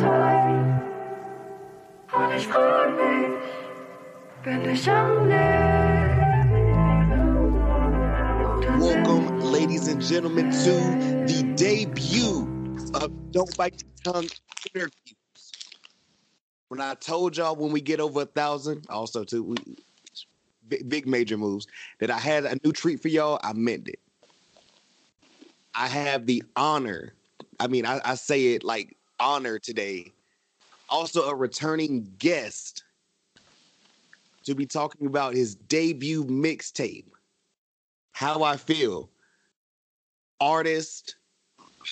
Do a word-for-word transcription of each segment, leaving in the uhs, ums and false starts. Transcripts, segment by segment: Welcome, ladies and gentlemen, to the debut of Don't Bite Your Tongue interviews. When I told y'all when we get over a thousand, also too, we, big, big major moves, that I had a new treat for y'all, I meant it. I have the honor, I mean, I, I say it like honor today, also a returning guest to be talking about his debut mixtape, How I Feel. Artist,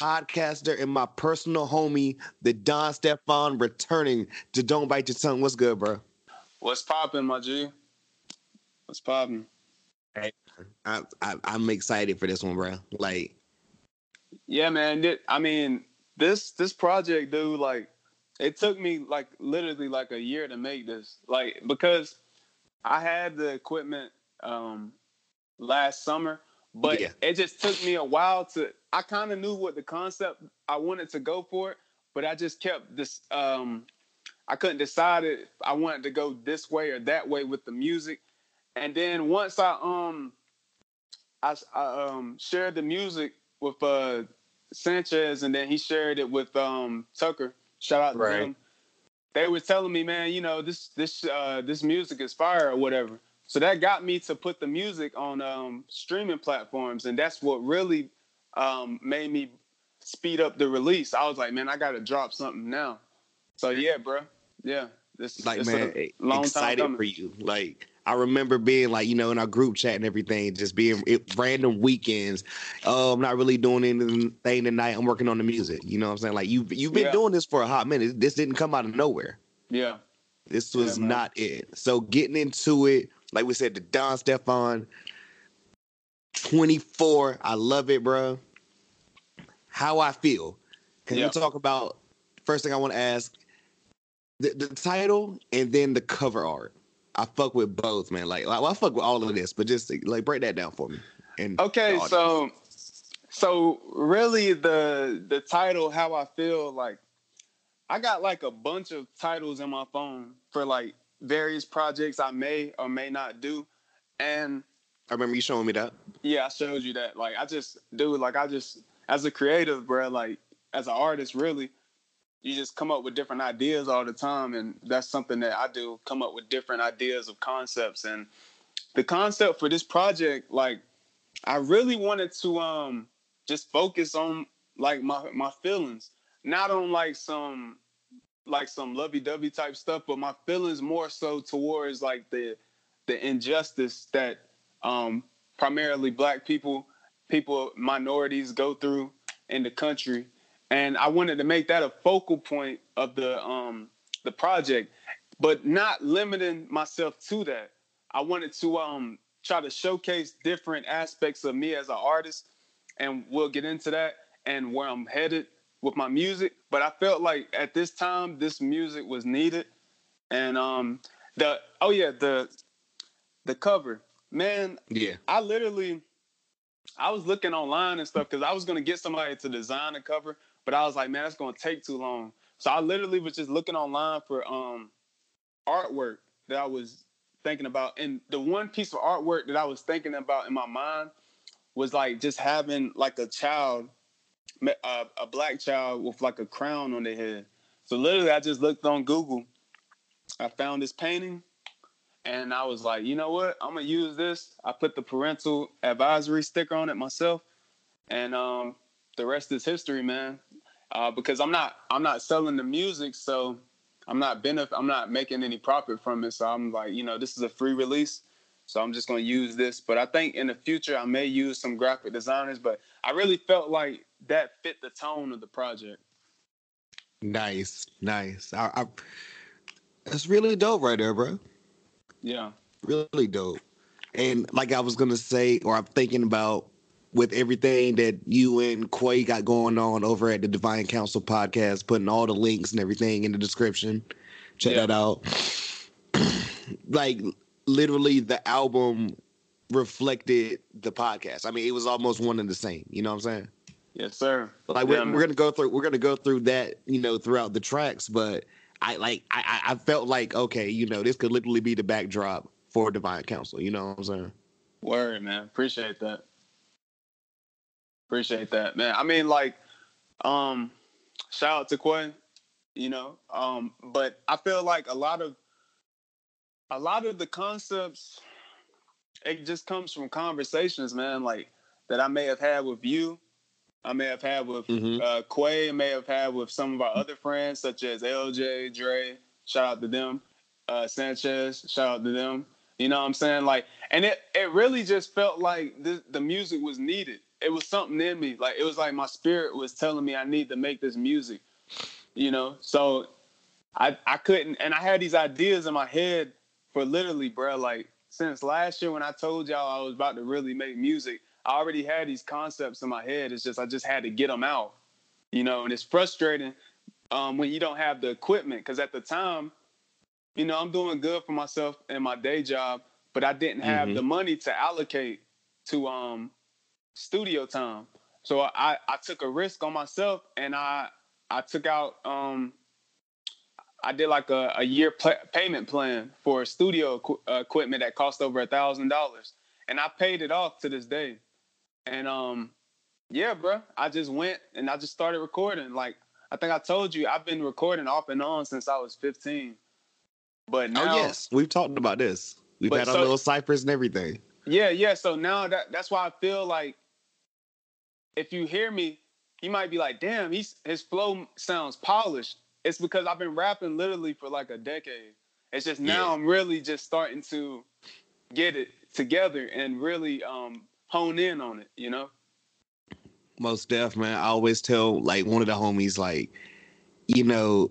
podcaster, and my personal homie, the Don Stefan, returning to Don't Bite Your Tongue. What's good, bro? What's poppin', my G? What's poppin'? Hey, I, I, I'm excited for this one, bro. Like... Yeah, man. I mean, this this project, dude, like, it took me, like, literally, like, a year to make this. Like, because I had the equipment um, last summer, but yeah. It just took me a while to... I kind of knew what the concept I wanted to go for it, but I just kept this... Um, I couldn't decide if I wanted to go this way or that way with the music. And then once I, um, I, I um, shared the music with uh, Sanchez, and then he shared it with um, Tucker. Shout out to right. him. They were telling me, man, you know, this this uh, this music is fire or whatever. So that got me to put the music on um, streaming platforms, and that's what really um, made me speed up the release. I was like, man, I got to drop something now. So yeah, bro, yeah, this like, man, a long excited time for you. Like, I remember being like, you know, in our group chat and everything, just being it, random weekends. Oh, I'm not really doing anything tonight. I'm working on the music. You know what I'm saying? Like, you, you've been yeah. doing this for a hot minute. This didn't come out of nowhere. Yeah. This was yeah, not it. So getting into it, like we said, the Don Stefan, twenty-four. I love it, bro. How I Feel. Can yeah. you talk about, first thing I want to ask, the, the title and then the cover art. I fuck with both, man. Like, well, I fuck with all of this, but just like break that down for me. And okay, so, so really the the title "How I Feel," like, I got like a bunch of titles in my phone for like various projects I may or may not do, and I remember you showing me that. Yeah, I showed you that. Like, I just, dude, like I just as a creative, bro, like as an artist, really. You just come up with different ideas all the time, and that's something that I do, come up with different ideas of concepts. And the concept for this project, like, I really wanted to um, just focus on, like, my my feelings. Not on, like, some like some lovey-dovey type stuff, but my feelings more so towards, like, the the injustice that um, primarily black people, people, minorities go through in the country. And I wanted to make that a focal point of the um, the project, but not limiting myself to that. I wanted to um, try to showcase different aspects of me as an artist, and we'll get into that and where I'm headed with my music. But I felt like at this time, this music was needed. And um, the oh yeah, the the cover, man. Yeah, I literally I was looking online and stuff because I was gonna get somebody to design a cover. But I was like, man, that's going to take too long. So I literally was just looking online for um, artwork that I was thinking about. And the one piece of artwork that I was thinking about in my mind was like just having like a child, a, a black child with like a crown on their head. So literally I just looked on Google. I found this painting and I was like, you know what? I'm going to use this. I put the parental advisory sticker on it myself. And um, the rest is history, man. Uh, because I'm not, I'm not selling the music, so I'm not benef- I'm not making any profit from it. So I'm like, you know, this is a free release, so I'm just gonna use this. But I think in the future I may use some graphic designers. But I really felt like that fit the tone of the project. Nice, nice. I, I, that's really dope, right there, bro. Yeah, really dope. And like I was gonna say, or I'm thinking about. With everything that you and Quay got going on over at the Divine Council podcast, putting all the links and everything in the description. Check yeah. that out. Like, literally, the album reflected the podcast. I mean, it was almost one and the same. You know what I'm saying? Yes, sir. Like yeah, we're, we're gonna go through we're gonna go through that, you know, throughout the tracks, but I like I, I felt like, okay, you know, this could literally be the backdrop for Divine Council, you know what I'm saying? Word, man. Appreciate that. Appreciate that, man. I mean, like, um, shout out to Quay, you know. Um, but I feel like a lot of a lot of the concepts, it just comes from conversations, man, like that I may have had with you. I may have had with mm-hmm. uh, Quay, I may have had with some of our other friends, such as L J, Dre, shout out to them, uh, Sanchez, shout out to them. You know what I'm saying? Like, and it, it really just felt like this, the music was needed. It was something in me. Like, it was like my spirit was telling me I need to make this music, you know? So I I couldn't, and I had these ideas in my head for literally, bro, like since last year when I told y'all I was about to really make music, I already had these concepts in my head. It's just I just had to get them out, you know. And it's frustrating um, when you don't have the equipment, because at the time, you know, I'm doing good for myself in my day job, but I didn't have mm-hmm. the money to allocate to um, studio time. So I, I took a risk on myself, and I I took out um, I did like a, a year pl- payment plan for studio equ- equipment that cost over a thousand dollars, and I paid it off to this day. And, um, yeah, bro, I just went and I just started recording. Like, I think I told you, I've been recording off and on since I was fifteen. But now... Oh, yes. We've talked about this. We've had so, our little cyphers and everything. Yeah, yeah. So now that that's why I feel like if you hear me, you might be like, damn, he's, his flow sounds polished. It's because I've been rapping literally for like a decade. It's just now yeah. I'm really just starting to get it together and really... um. hone in on it, you know? Most def, man. I always tell, like, one of the homies, like, you know,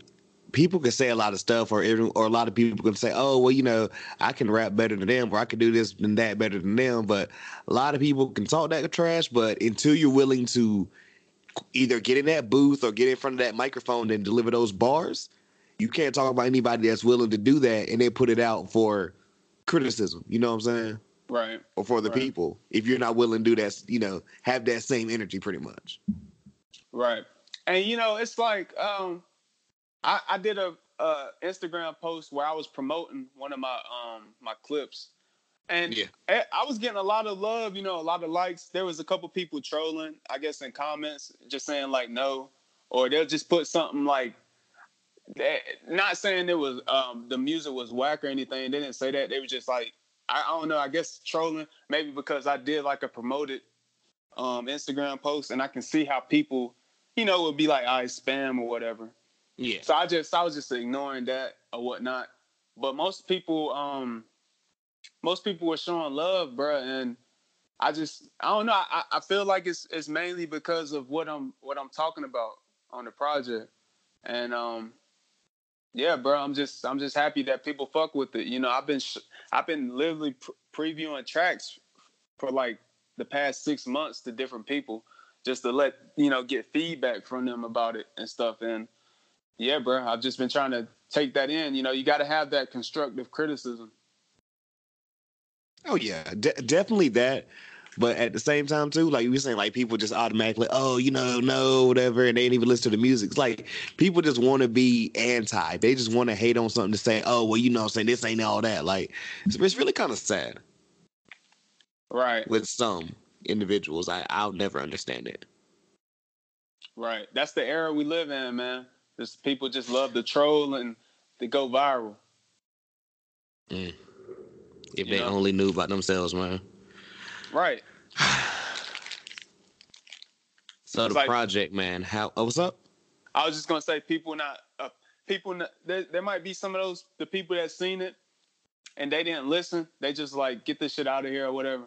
people can say a lot of stuff, or every, or a lot of people can say, oh, well, you know, I can rap better than them, or I can do this and that better than them, but a lot of people can talk that trash, but until you're willing to either get in that booth or get in front of that microphone and deliver those bars, you can't talk about anybody that's willing to do that and then put it out for criticism, you know what I'm saying? Right. Or for the right. people, if you're not willing to do that, you know, have that same energy pretty much. Right. And, you know, it's like um, I, I did a, a Instagram post where I was promoting one of my um, my clips. And yeah. I, I was getting a lot of love, you know, a lot of likes. There was a couple people trolling, I guess, in comments, just saying like no, or they'll just put something like that, not saying it was um, the music was whack or anything. They didn't say that. They were just like, I don't know, I guess trolling, maybe because I did like a promoted um, Instagram post, and I can see how people, you know, would be like, I spam or whatever. Yeah. So I just, I was just ignoring that or whatnot. But most people, um, most people were showing love, bro. And I just, I don't know. I, I feel like it's it's mainly because of what I'm what I'm talking about on the project. And um yeah, bro, I'm just I'm just happy that people fuck with it. You know, I've been sh- I've been literally pr- previewing tracks for like the past six months to different people, just to let you know get feedback from them about it and stuff. And yeah, bro, I've just been trying to take that in. You know, you got to have that constructive criticism. Oh yeah, de- definitely that. But at the same time, too, like you were saying, like people just automatically, oh, you know, no, whatever, and they ain't even listen to the music. It's like people just want to be anti. They just want to hate on something to say, oh, well, you know what I'm saying, this ain't all that. Like, it's, it's really kind of sad. Right. With some individuals, I, I'll never understand it. Right. That's the era we live in, man. Just people just love to troll and to go viral. Mm. If you they know? Only knew about themselves, man. Right. So the like, project, man. How? Oh, what's up? I was just gonna say, people not uh, people. Not, there, there might be some of those the people that seen it and they didn't listen. They just like get this shit out of here or whatever.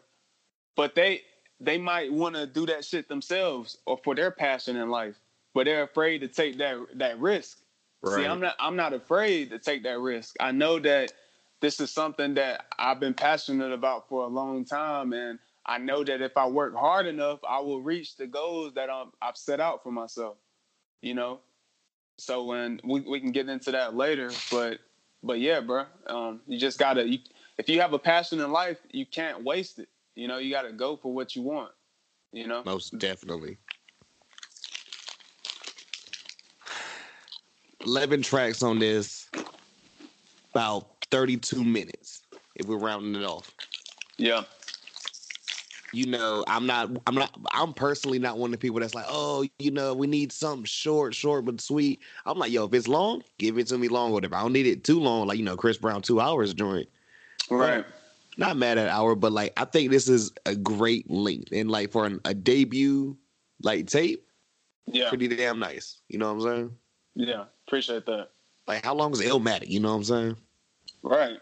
But they they might want to do that shit themselves or for their passion in life, but they're afraid to take that that risk. Right. See, I'm not I'm not afraid to take that risk. I know that this is something that I've been passionate about for a long time, and I know that if I work hard enough, I will reach the goals that I'm, I've set out for myself, you know? So when we, we can get into that later, but, but yeah, bro, um, you just gotta, you, if you have a passion in life, you can't waste it. You know, you gotta go for what you want, you know? Most definitely. eleven tracks on this, about thirty-two minutes if we're rounding it off. Yeah. You know, I'm not, I'm not, I'm personally not one of the people that's like, oh, you know, we need something short, short but sweet. I'm like, yo, if it's long, give it to me long. Or if I don't need it too long, like, you know, Chris Brown, two hours joint. Right. But not mad at hour, but like, I think this is a great length. And like for an, a debut, like tape, yeah, pretty damn nice. You know what I'm saying? Yeah, appreciate that. Like, how long is Illmatic? You know what I'm saying? Right.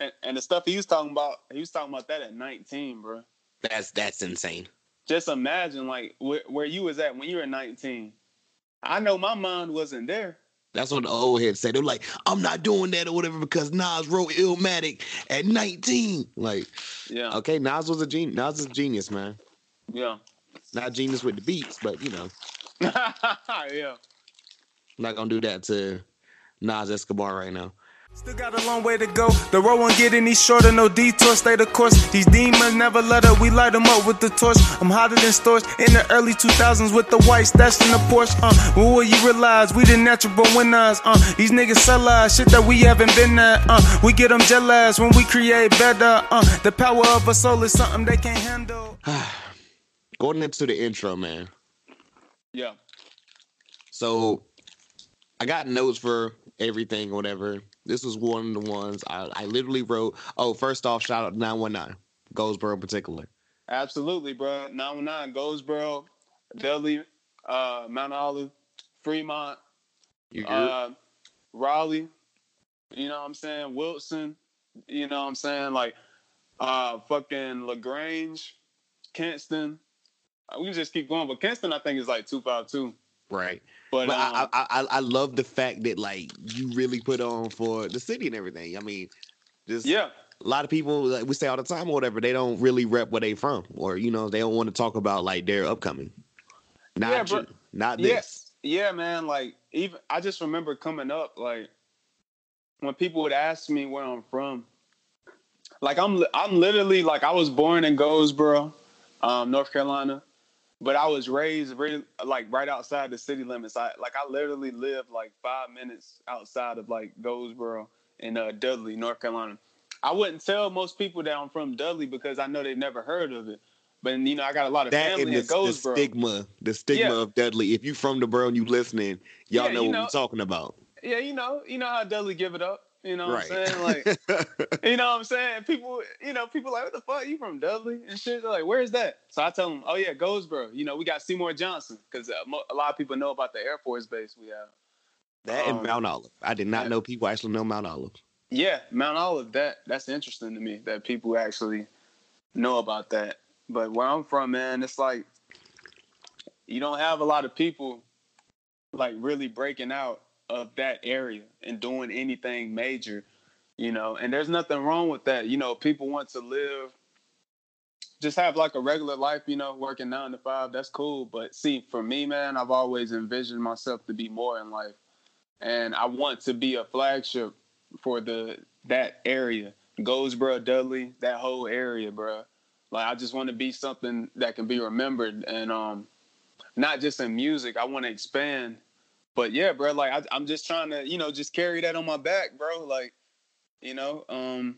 And, and the stuff he was talking about, he was talking about that at nineteen, bro. That's that's insane. Just imagine, like, wh- where you was at when you were nineteen. I know my mind wasn't there. That's what the old heads say. They're like, I'm not doing that or whatever because Nas wrote Illmatic at nineteen. Like, yeah, okay, Nas was a genius. Nas is a genius, man. Yeah. Not genius with the beats, but, you know. Yeah. I'm not going to do that to Nas Escobar right now. Still got a long way to go. The road won't get any shorter, no detour, stay the course. These demons never let up, we light them up with the torch. I'm hotter than Storch in the early two thousands with the white stashed in the Porsche. Uh, what will you realize? We the natural winners. Uh, these niggas sell us shit that we haven't been at. Uh, we get them jealous when we create better. Uh, the power of a soul is something they can't handle. Going into the intro, man. Yeah. So I got notes for everything, whatever. This was one of the ones I, I literally wrote. Oh, first off, shout out to nine one nine, Goldsboro in particular. Absolutely, bro. nine one nine, Goldsboro, Dudley, uh, Mount Olive, Fremont, uh, Raleigh, you know what I'm saying? Wilson, you know what I'm saying? Like, uh, fucking LaGrange, Kinston. We can just keep going, but Kinston, I think, is like two five two. Right. But, but um, I, I I love the fact that, like, you really put on for the city and everything. I mean, just yeah. A lot of people, like we say all the time or whatever, they don't really rep where they from. Or, you know, they don't want to talk about, like, their upcoming. Not yeah, bro, you. Not this. Yeah, yeah, man. Like, even I just remember coming up, like, when people would ask me where I'm from. Like, I'm, I'm literally, like, I was born in Goldsboro, um, North Carolina. But I was raised really, like right outside the city limits. I like I literally lived like five minutes outside of like Goldsboro in uh, Dudley, North Carolina. I wouldn't tell most people that I'm from Dudley because I know they've never heard of it. But you know, I got a lot of that family in Goldsboro. The stigma, the stigma yeah. of Dudley. If you from the borough and you listening, y'all yeah, know you what know, we're talking about. Yeah, you know, you know how Dudley give it up. You know what right. I'm saying? Like, you know what I'm saying? People, you know, people like, what the fuck? You from Dudley and shit? They're like, where is that? So I tell them, oh, yeah, Goldsboro. You know, we got Seymour Johnson because uh, mo- a lot of people know about the Air Force base we have. That um, and Mount Olive. I did not yeah. know people actually know Mount Olive. Yeah, Mount Olive. That That's interesting to me that people actually know about that. But where I'm from, man, it's like you don't have a lot of people like really breaking out of that area and doing anything major, you know, and there's nothing wrong with that. You know, people want to live, just have like a regular life, you know, working nine to five. That's cool. But see, for me, man, I've always envisioned myself to be more in life. And I want to be a flagship for the, that area, Goldsboro, Dudley, that whole area, bro. Like, I just want to be something that can be remembered. And, um, not just in music, I want to expand. But yeah, bro, like I, I'm just trying to, you know, just carry that on my back, bro. Like, you know, um,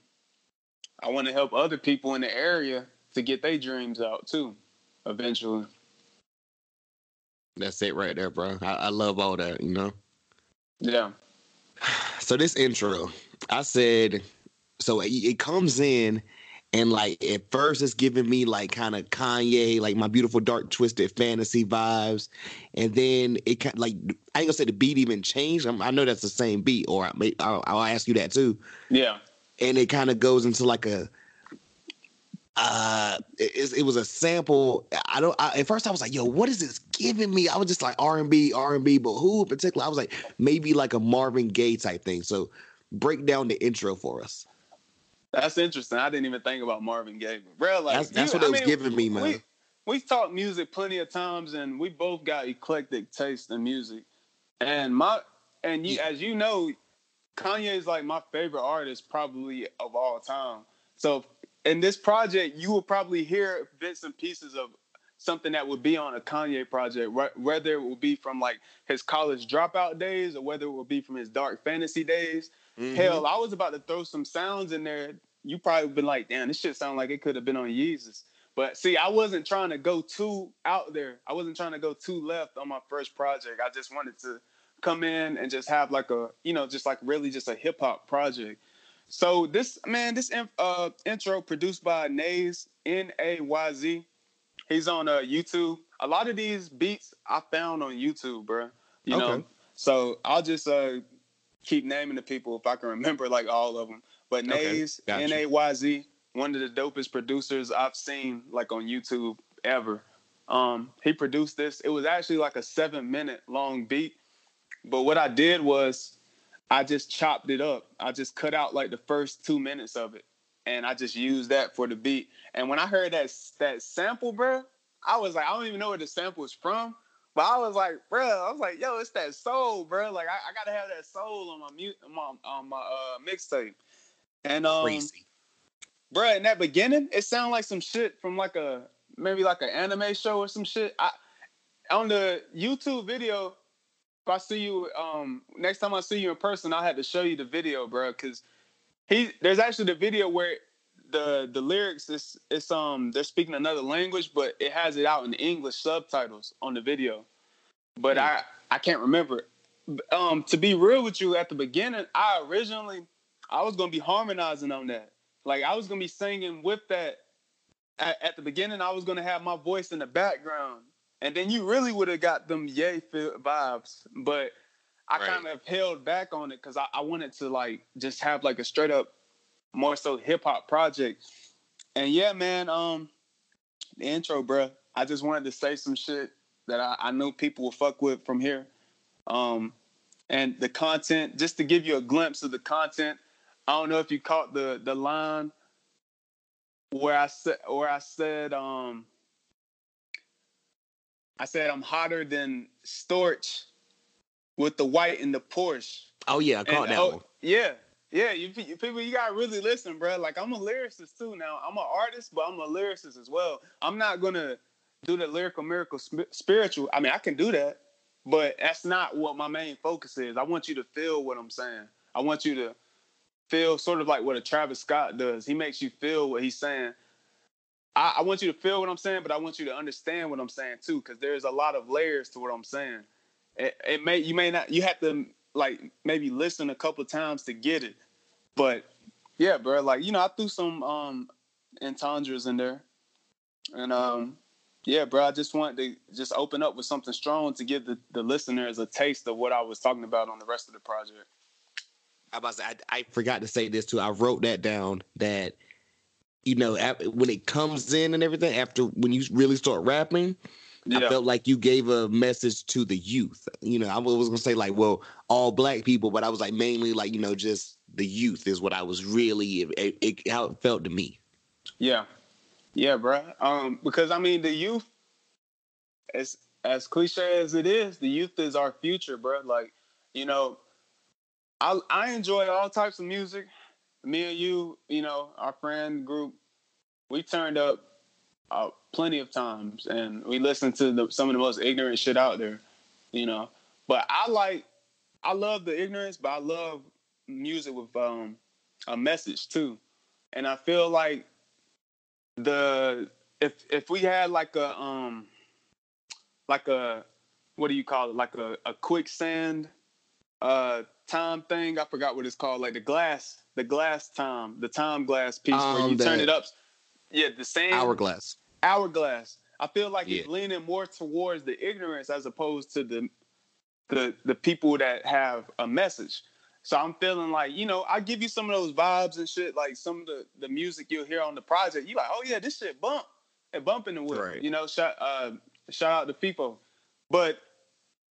I want to help other people in the area to get their dreams out too, eventually. That's it right there, bro. I, I love all that, you know? Yeah. So this intro, I said, so it, it comes in and like at first it's giving me like kind of Kanye, like My Beautiful Dark Twisted Fantasy vibes. And then it kind of like, I ain't gonna say the beat even changed. I'm, I know that's the same beat or I may, I'll, I'll ask you that too. Yeah. And it kind of goes into like a, uh, it, it was a sample. I don't, I, at first I was like, yo, what is this giving me? I was just like R and B, R and B, but who in particular? I was like, maybe like a Marvin Gaye type thing. So break down the intro for us. That's interesting. I didn't even think about Marvin Gaye. Bro, like, that's, that's you, what it was mean, giving me, man. We, we've talked music plenty of times, and we both got eclectic taste in music. And my and you, yeah. as you know, Kanye is like my favorite artist probably of all time. So in this project, you will probably hear bits and pieces of something that would be on a Kanye project, whether it would be from like his college dropout days or whether it would be from his dark fantasy days. Mm-hmm. Hell, I was about to throw some sounds in there. You probably been like, damn, this shit sound like it could have been on Yeezus. But see, I wasn't trying to go too out there. I wasn't trying to go too left on my first project. I just wanted to come in and just have like a, you know, just like really just a hip hop project. So this, man, this uh, intro produced by Nayz, N A Y Z. He's on uh, YouTube. A lot of these beats I found on YouTube, bro. You okay. know, so I'll just uh, keep naming the people if I can remember like all of them. But Nayz, okay. N A Y Z, one of the dopest producers I've seen like on YouTube ever. Um, he produced this. It was actually like a seven minute long beat. But what I did was I just chopped it up. I just cut out like the first two minutes of it. And I just used that for the beat. And when I heard that that sample, bro, I was like, I don't even know where the sample is from. But I was like, bro, I was like, yo, it's that soul, bro. Like, I, I got to have that soul on my mute, my, on my uh, mixtape. And, um, crazy. Bro, in that beginning, it sounded like some shit from like a, maybe like an anime show or some shit. I, on the YouTube video, if I see you, um, next time I see you in person, I'll have to show you the video, bro, because he, there's actually the video where the the lyrics is it's um they're speaking another language, but it has it out in English subtitles on the video. But mm. I I can't remember. Um, to be real with you, at the beginning, I originally I was gonna be harmonizing on that. Like I was gonna be singing with that. At, at the beginning, I was gonna have my voice in the background, and then you really would have got them yay vibes, but. I right. kind of held back on it because I, I wanted to, like, just have, like, a straight-up, more so hip-hop project. And, yeah, man, um, the intro, bro, I just wanted to say some shit that I, I knew people would fuck with from here. Um, and the content, just to give you a glimpse of the content, I don't know if you caught the the line where I, sa- where I said, um, I said I'm hotter than Storch. With the white and the Porsche. Oh, yeah, I caught and, that oh, one. Yeah, yeah. You, you people, you got to really listen, bro. Like, I'm a lyricist, too, now. I'm an artist, but I'm a lyricist as well. I'm not going to do the lyrical, miracle, sp- spiritual. I mean, I can do that, but that's not what my main focus is. I want you to feel what I'm saying. I want you to feel sort of like what a Travis Scott does. He makes you feel what he's saying. I, I want you to feel what I'm saying, but I want you to understand what I'm saying, too, because there's a lot of layers to what I'm saying. It, it may you may not you have to like maybe listen a couple of times to get it, but yeah, bro. Like you know, I threw some um entendres in there, and um yeah, bro. I just wanted to just open up with something strong to give the, the listeners a taste of what I was talking about on the rest of the project. I about to, I, I forgot to say this too. I wrote that down that you know when it comes in and everything after when you really start rapping. Yeah. I felt like you gave a message to the youth. You know, I was going to say like, well, all black people, but I was like mainly like, you know, just the youth is what I was really, it, it, how it felt to me. Yeah. Yeah, bro. Um, because I mean, the youth, as, as cliche as it is, the youth is our future, bro. Like, you know, I, I enjoy all types of music. Me and you, you know, our friend group, we turned up. Uh, plenty of times, and we listen to the, some of the most ignorant shit out there, you know. But I like, I love the ignorance, but I love music with um, a message too. And I feel like the if if we had like a um like a what do you call it like a, a quicksand uh time thing? I forgot what it's called. Like the glass, the glass time, the time glass piece um, where you that. turn it up. Yeah, the same hourglass. Hourglass. I feel like yeah. it's leaning more towards the ignorance as opposed to the, the the people that have a message. So I'm feeling like, you know, I give you some of those vibes and shit, like some of the, the music you'll hear on the project. You're like, oh, yeah, this shit bump. It bump in the wood. Right. You know, shout, uh, shout out to FIFO. But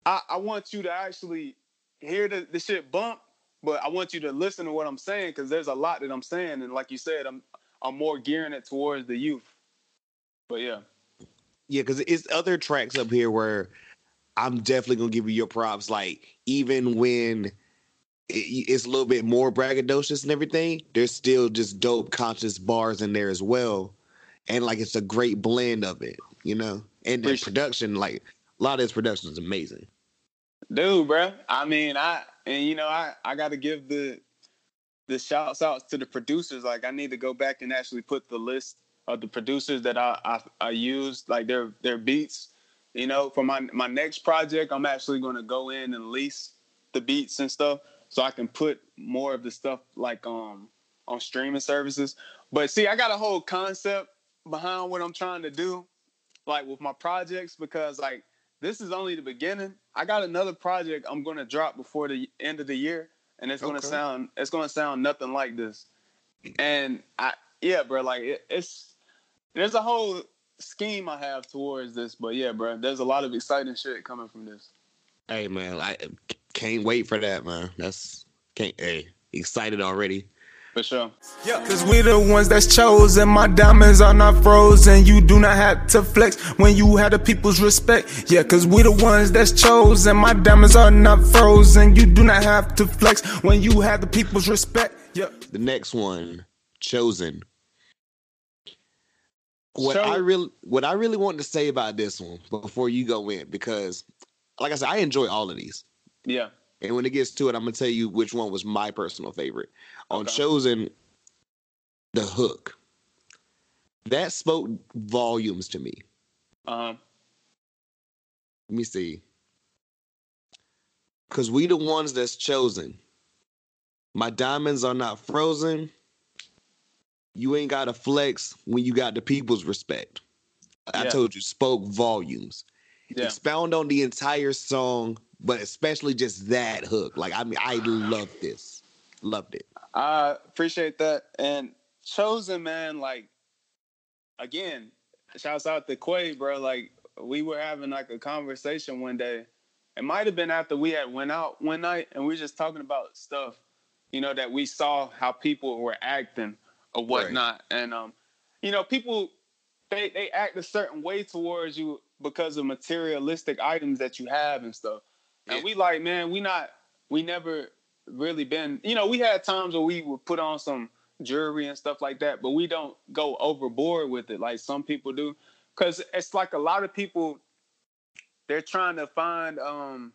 I, I want you to actually hear the, the shit bump, but I want you to listen to what I'm saying because there's a lot that I'm saying. And like you said, I'm I'm more gearing it towards the youth. But yeah. Yeah, because it's other tracks up here where I'm definitely going to give you your props. Like, even when it's a little bit more braggadocious and everything, there's still just dope conscious bars in there as well. And, like, it's a great blend of it, you know? And the production, like a lot of his production is amazing. Dude, bro. I mean, I and you know, I, I gotta give the the shouts outs to the producers. Like, I need to go back and actually put the list of the producers that I I, I used, like their their beats. You know, for my my next project, I'm actually gonna go in and lease the beats and stuff, so I can put more of the stuff like um on streaming services. But see, I got a whole concept behind what I'm trying to do, like with my projects, because like this is only the beginning. I got another project I'm gonna drop before the end of the year, and it's okay. gonna sound it's gonna sound nothing like this. And I yeah, bro, like it, it's there's a whole scheme I have towards this, but yeah, bro, there's a lot of exciting shit coming from this. Hey, man, I can't wait for that, man. That's can't hey excited already. For sure. Yeah, cause we the ones that's chosen. My diamonds are not frozen. You do not have to flex when you have the people's respect. Yeah, cause we the ones that's chosen. My diamonds are not frozen. You do not have to flex when you have the people's respect. Yeah. The next one, Chosen. What so, I really, what I really want to say about this one before you go in, because like I said, I enjoy all of these. Yeah. And when it gets to it, I'm gonna tell you which one was my personal favorite. Okay. On Chosen, the hook that spoke volumes to me. Um. Uh-huh. Let me see. Cause we the ones that's chosen. My diamonds are not frozen. You ain't got to flex when you got the people's respect. I yeah. told you, spoke volumes. Yeah. Expound on the entire song, but especially just that hook. Like, I mean, I love this. Loved it. I appreciate that. And Chosen, man, like, again, shouts out to Quay, bro. Like, we were having, like, a conversation one day. It might have been after we had went out one night, and we were just talking about stuff, you know, that we saw how people were acting or whatnot. Right. And, um, you know, people, they, they act a certain way towards you because of materialistic items that you have and stuff. Yeah. And we like, man, we not, we never really been, you know, we had times where we would put on some jewelry and stuff like that, but we don't go overboard with it like some people do. Because it's like a lot of people, they're trying to find um,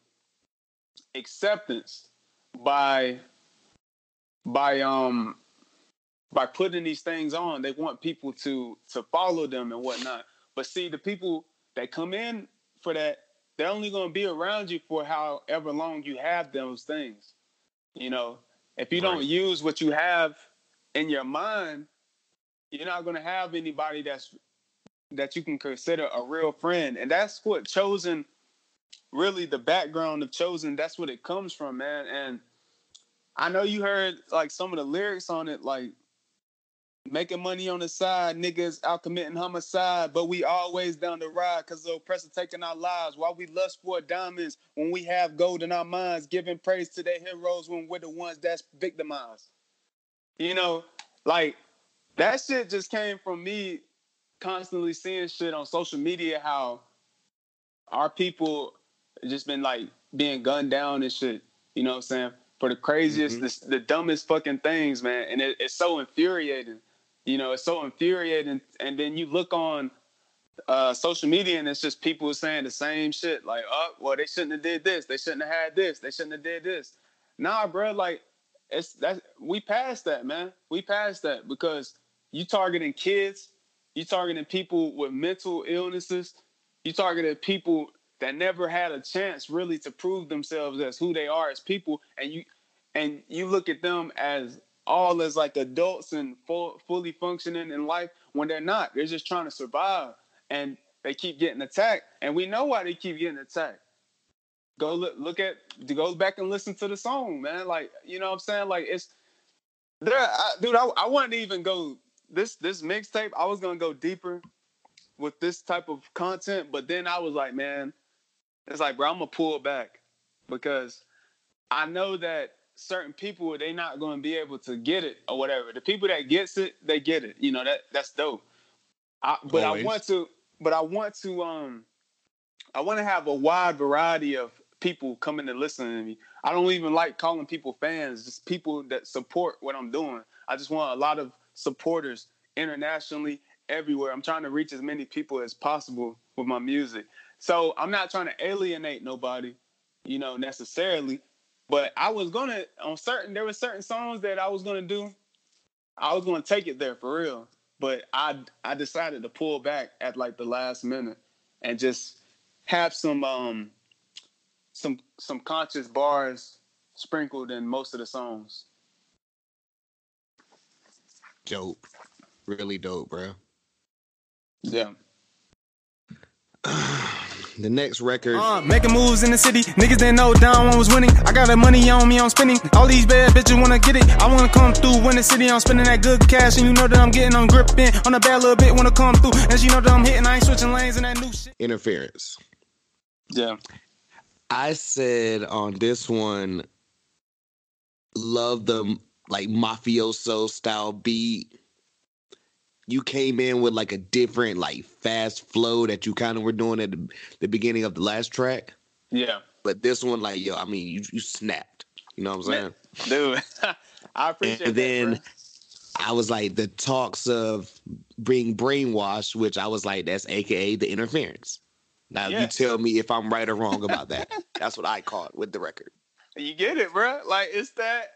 acceptance by, by, um, by putting these things on. They want people to to follow them and whatnot. But see, the people that come in for that, they're only going to be around you for however long you have those things. You know, if you don't right. use what you have in your mind, you're not going to have anybody that's that you can consider a real friend. And that's what Chosen, really the background of Chosen, that's what it comes from, man. And I know you heard, like, some of the lyrics on it, like, making money on the side, niggas out committing homicide, but we always down the ride because the oppressor taking our lives. While we lust for diamonds when we have gold in our minds, giving praise to their heroes when we're the ones that's victimized. You know, like, that shit just came from me constantly seeing shit on social media, how our people just been, like, being gunned down and shit, you know what I'm saying, for the craziest, mm-hmm. the, the dumbest fucking things, man. And it, it's so infuriating. You know, it's so infuriating. And then you look on uh, social media and it's just people saying the same shit. Like, oh, well, they shouldn't have did this. They shouldn't have had this. They shouldn't have did this. Nah, bro, like, it's that we passed that, man. We passed that because you targeting kids. You targeting people with mental illnesses. You targeting people that never had a chance really to prove themselves as who they are as people. And you and you look at them as all as like adults and full, fully functioning in life when they're not. They're just trying to survive. And they keep getting attacked. And we know why they keep getting attacked. Go look, look at, go back and listen to the song, man. Like, you know what I'm saying? Like, it's, there. I, dude, I, I wouldn't even go, this, this mixtape, I was going to go deeper with this type of content. But then I was like, man, it's like, bro, I'm going to pull back because I know that certain people, they not going to be able to get it or whatever. The people that gets it, they get it. You know, that that's dope. I, but Always. I want to, but I want to, um, I want to have a wide variety of people coming to listen to me. I don't even like calling people fans, just people that support what I'm doing. I just want a lot of supporters internationally everywhere. I'm trying to reach as many people as possible with my music. So I'm not trying to alienate nobody, you know, necessarily. But I was going to, on certain, there were certain songs that I was going to do. I was going to take it there for real. But I I decided to pull back at like the last minute and just have some um some some conscious bars sprinkled in most of the songs. Dope. Really dope, bro. Yeah. The next record. Uh, making moves in the city. Niggas didn't know Don One was winning. I got the money on me, I'm spending. All these bad bitches wanna get it. I wanna come through when the city. I'm spending that good cash, and you know that I'm getting, I'm gripping on a bad little bit. Wanna come through, and she know that I'm hitting. I ain't switching lanes and that new shit. Interference. Yeah. I said on this one, love the like mafioso style beat. You came in with like a different, like fast flow that you kind of were doing at the, the beginning of the last track. Yeah. But this one, like, yo, I mean, you, you snapped. You know what I'm saying? Dude, I appreciate that. And then that, I was like, the talks of being brainwashed, which I was like, that's A K A the interference. Now yes. You tell me if I'm right or wrong about that. That's what I caught with the record. You get it, bro. Like, it's that.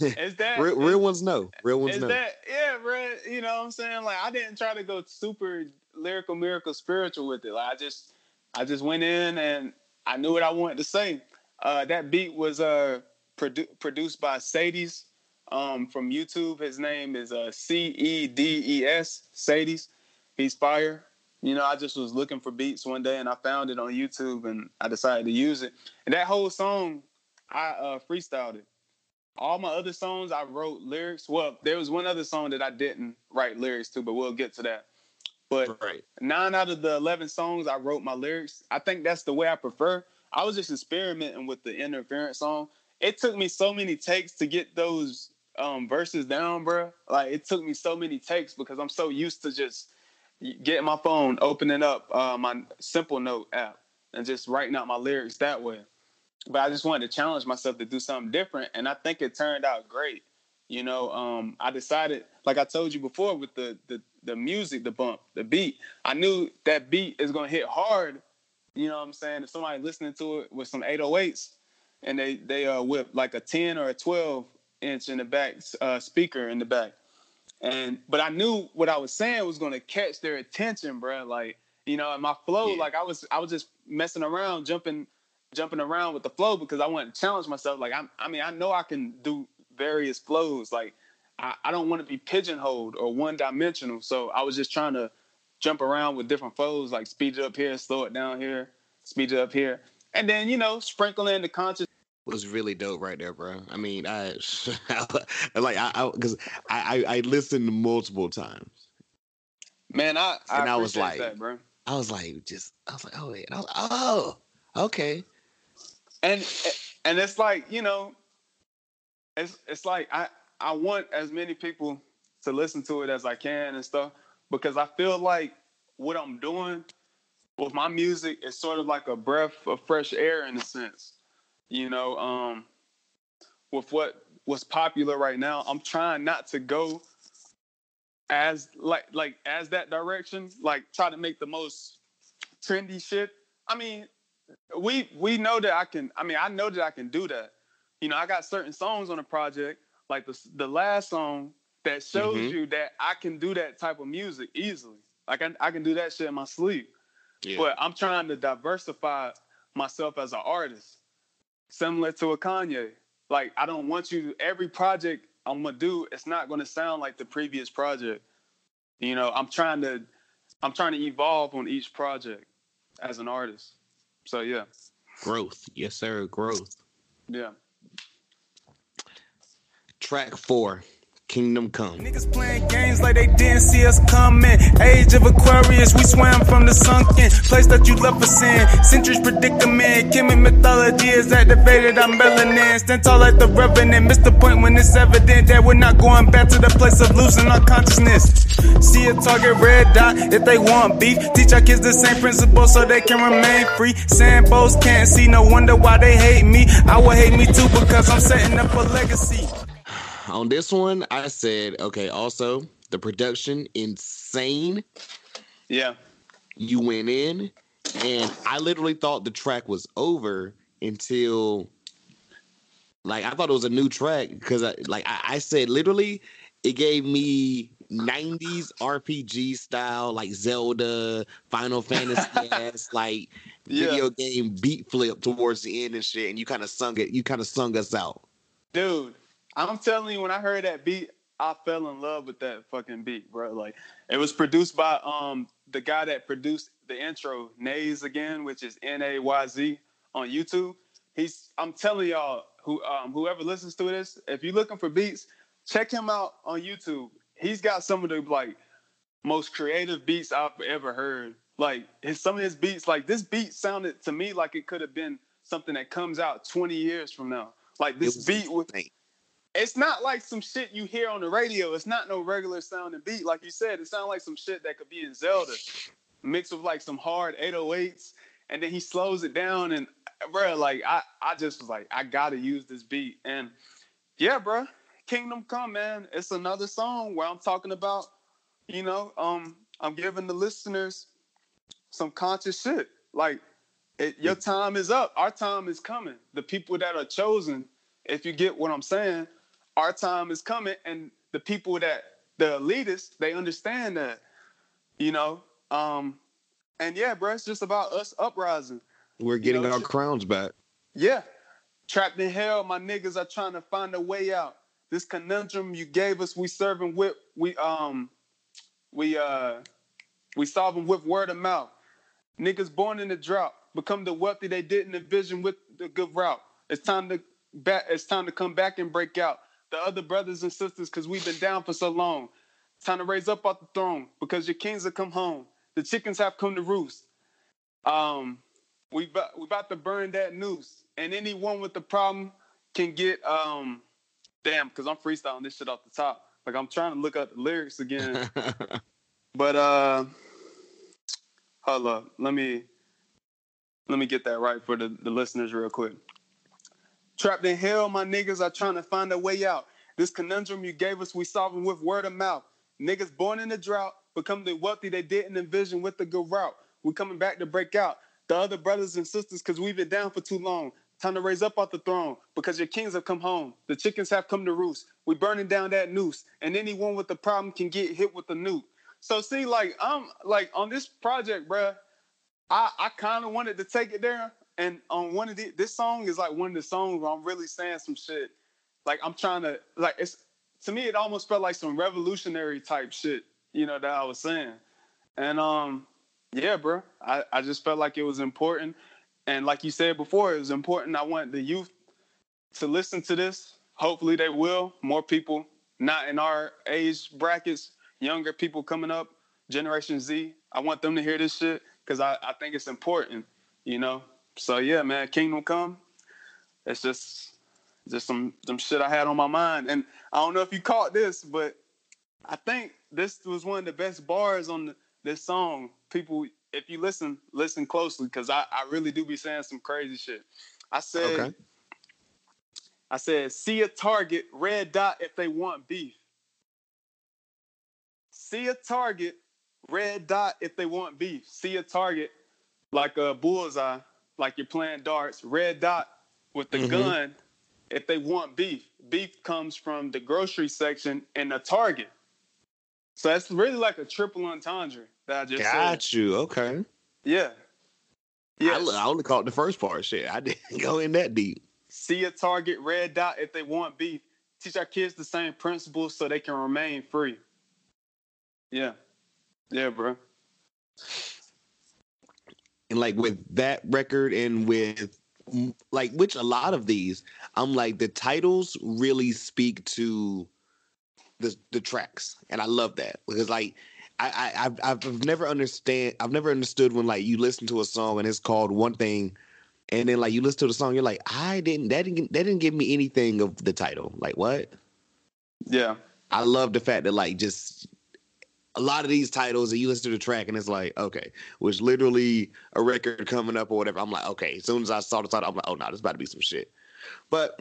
it's that. Real, real ones know. Real ones know. That, yeah, bro. You know what I'm saying? Like, I didn't try to go super lyrical, miracle, spiritual with it. Like, I just I just went in and I knew what I wanted to say. Uh, that beat was uh, produ- produced by Cedes um, from YouTube. His name is uh, C E D E S, Cedes. He's fire. You know, I just was looking for beats one day, and I found it on YouTube, and I decided to use it. And that whole song, I uh, freestyled it. All my other songs, I wrote lyrics. Well, there was one other song that I didn't write lyrics to, but we'll get to that. But right. nine out of the eleven songs, I wrote my lyrics. I think that's the way I prefer. I was just experimenting with the interference song. It took me so many takes to get those um, verses down, bro. Like, it took me so many takes because I'm so used to just getting my phone, opening up uh, my Simple Note app, and just writing out my lyrics that way. But I just wanted to challenge myself to do something different, and I think it turned out great. You know, um, I decided, like I told you before, with the the the music, the bump, the beat, I knew that beat is going to hit hard. You know what I'm saying? If somebody listening to it with some eight oh eights and they, they uh, whip like a ten or a twelve inch in the back, uh, speaker in the back. And but I knew what I was saying was gonna catch their attention, bro. Like, you know, and my flow, yeah. like I was, I was just messing around, jumping, jumping around with the flow because I wanted to challenge myself. Like, I, I mean, I know I can do various flows. Like, I, I don't want to be pigeonholed or one dimensional. So I was just trying to jump around with different flows, like speed it up here, slow it down here, speed it up here, and then you know, sprinkle in the conscious. Was really dope right there, bro. I mean, I like I because I, I I listened multiple times. Man, I I, and I was like, that, bro. I was like, just I was like, oh, wait. I was like, oh, okay. And and it's like, you know, it's it's like I I want as many people to listen to it as I can and stuff because I feel like what I'm doing with my music is sort of like a breath of fresh air in a sense. You know, um, with what what's popular right now, I'm trying not to go as like like as that direction. Like, try to make the most trendy shit. I mean, we we know that I can. I mean, I know that I can do that. You know, I got certain songs on the project, like the the last song that shows mm-hmm. you that I can do that type of music easily. Like, I, I can do that shit in my sleep. Yeah. But I'm trying to diversify myself as an artist. Similar to a Kanye. Like, I don't want you, every project I'm going to do, it's not going to sound like the previous project. You know, I'm trying to, I'm trying to evolve on each project as an artist. So, yeah. Growth. Yes, sir. Growth. Yeah. Track four. Kingdom Come. Niggas playing games like they didn't see us coming. Age of Aquarius, we swam from the sunken place that you left us in. Centuries predicament, Kimmy mythology is activated. I'm melanin, stand tall like the revenant. Missed the point when it's evident that we're not going back to the place of losing our consciousness. See a target red dot if they want beef. Teach our kids the same principle so they can remain free. Sandbows can't see, no wonder why they hate me. I would hate me too because I'm setting up a legacy. On this one, I said, okay, also, the production, insane. insane. Yeah. You went in, and I literally thought the track was over until, like, I thought it was a new track because, I, like, I, I said, literally, it gave me nineties R P G style, like Zelda, Final Fantasy ass, like yeah. video game beat flip towards the end and shit. And you kind of sung it. You kind of sung us out, dude. I'm telling you, when I heard that beat, I fell in love with that fucking beat, bro. Like, it was produced by um the guy that produced the intro, Nayz again, which is N A Y Z on YouTube. He's I'm telling y'all who um whoever listens to this, if you're looking for beats, check him out on YouTube. He's got some of the, like, most creative beats I've ever heard. Like, his, some of his beats, like, this beat sounded to me like it could have been something that comes out twenty years from now. Like, this beat was... It's not like some shit you hear on the radio. It's not no regular sounding beat. Like you said, it sounds like some shit that could be in Zelda, mixed with, like, some hard eight oh eights, and then he slows it down, and, bro, like, I, I just was like, I gotta use this beat. And, yeah, bro. Kingdom Come, man. It's another song where I'm talking about, you know, um, I'm giving the listeners some conscious shit. Like, it, your time is up. Our time is coming. The people that are chosen, if you get what I'm saying, our time is coming. And the people that, the elitists, they understand that, you know. Um, and, yeah, bro, it's just about us uprising. We're getting, you know, our just, crowns back. Yeah. Trapped in hell, my niggas are trying to find a way out. This conundrum you gave us, we serving with, we um, we uh, we solving with word of mouth. Niggas born in the drought become the wealthy they didn't envision with the good route. It's time to back. It's time to come back and break out the other brothers and sisters, because we've been down for so long. It's time to raise up off the throne, because your kings have come home. The chickens have come to roost. Um, we we about to burn that noose, and anyone with a problem can get um. Damn, because I'm freestyling this shit off the top. Like, I'm trying to look up the lyrics again. But, uh... hold up. Let me... Let me get that right for the, the listeners real quick. Trapped in hell, my niggas are trying to find a way out. This conundrum you gave us, we solving with word of mouth. Niggas born in the drought become the wealthy they didn't envision with the good route. We coming back to break out the other brothers and sisters, because we've been down for too long. Time to raise up off the throne, because your kings have come home. The chickens have come to roost. We burning down that noose, and anyone with a problem can get hit with a nuke. So see, like, I'm like on this project, bro, I, I kind of wanted to take it there. And on one of the, this song is like one of the songs where I'm really saying some shit. Like, I'm trying to, like, it's, to me, it almost felt like some revolutionary type shit, you know, that I was saying. And um, yeah, bro, I, I just felt like it was important. And like you said before, it was important. I want the youth to listen to this. Hopefully they will. More people, not in our age brackets, younger people coming up, Generation Z. I want them to hear this shit, because I, I think it's important, you know? So, yeah, man, Kingdom Come. It's just just some, some shit I had on my mind. And I don't know if you caught this, but I think this was one of the best bars on the, this song. People... If you listen, listen closely, because I, I really do be saying some crazy shit. I said, okay. I said, see a target, red dot if they want beef. See a target, red dot if they want beef. See a target like a bullseye, like you're playing darts, red dot with the mm-hmm. gun if they want beef. Beef comes from the grocery section and the target. So that's really like a triple entendre. That I just got said. You. Okay. Yeah. Yeah. I, I only caught the first part. Shit, I didn't go in that deep. See a target, red dot if they want beef. Teach our kids the same principles so they can remain free. Yeah. Yeah, bro. And like with that record, and with like which a lot of these, I'm like the titles really speak to the the tracks, and I love that, because like. I, I I've, I've never understand I've never understood when like you listen to a song and it's called one thing, and then like you listen to the song, you're like, I didn't that didn't that didn't give me anything of the title, like what? Yeah, I love the fact that like just a lot of these titles and you listen to the track and it's like, okay, was literally a record coming up or whatever. I'm like, okay, as soon as I saw the title, I'm like, oh no, nah, this about to be some shit. But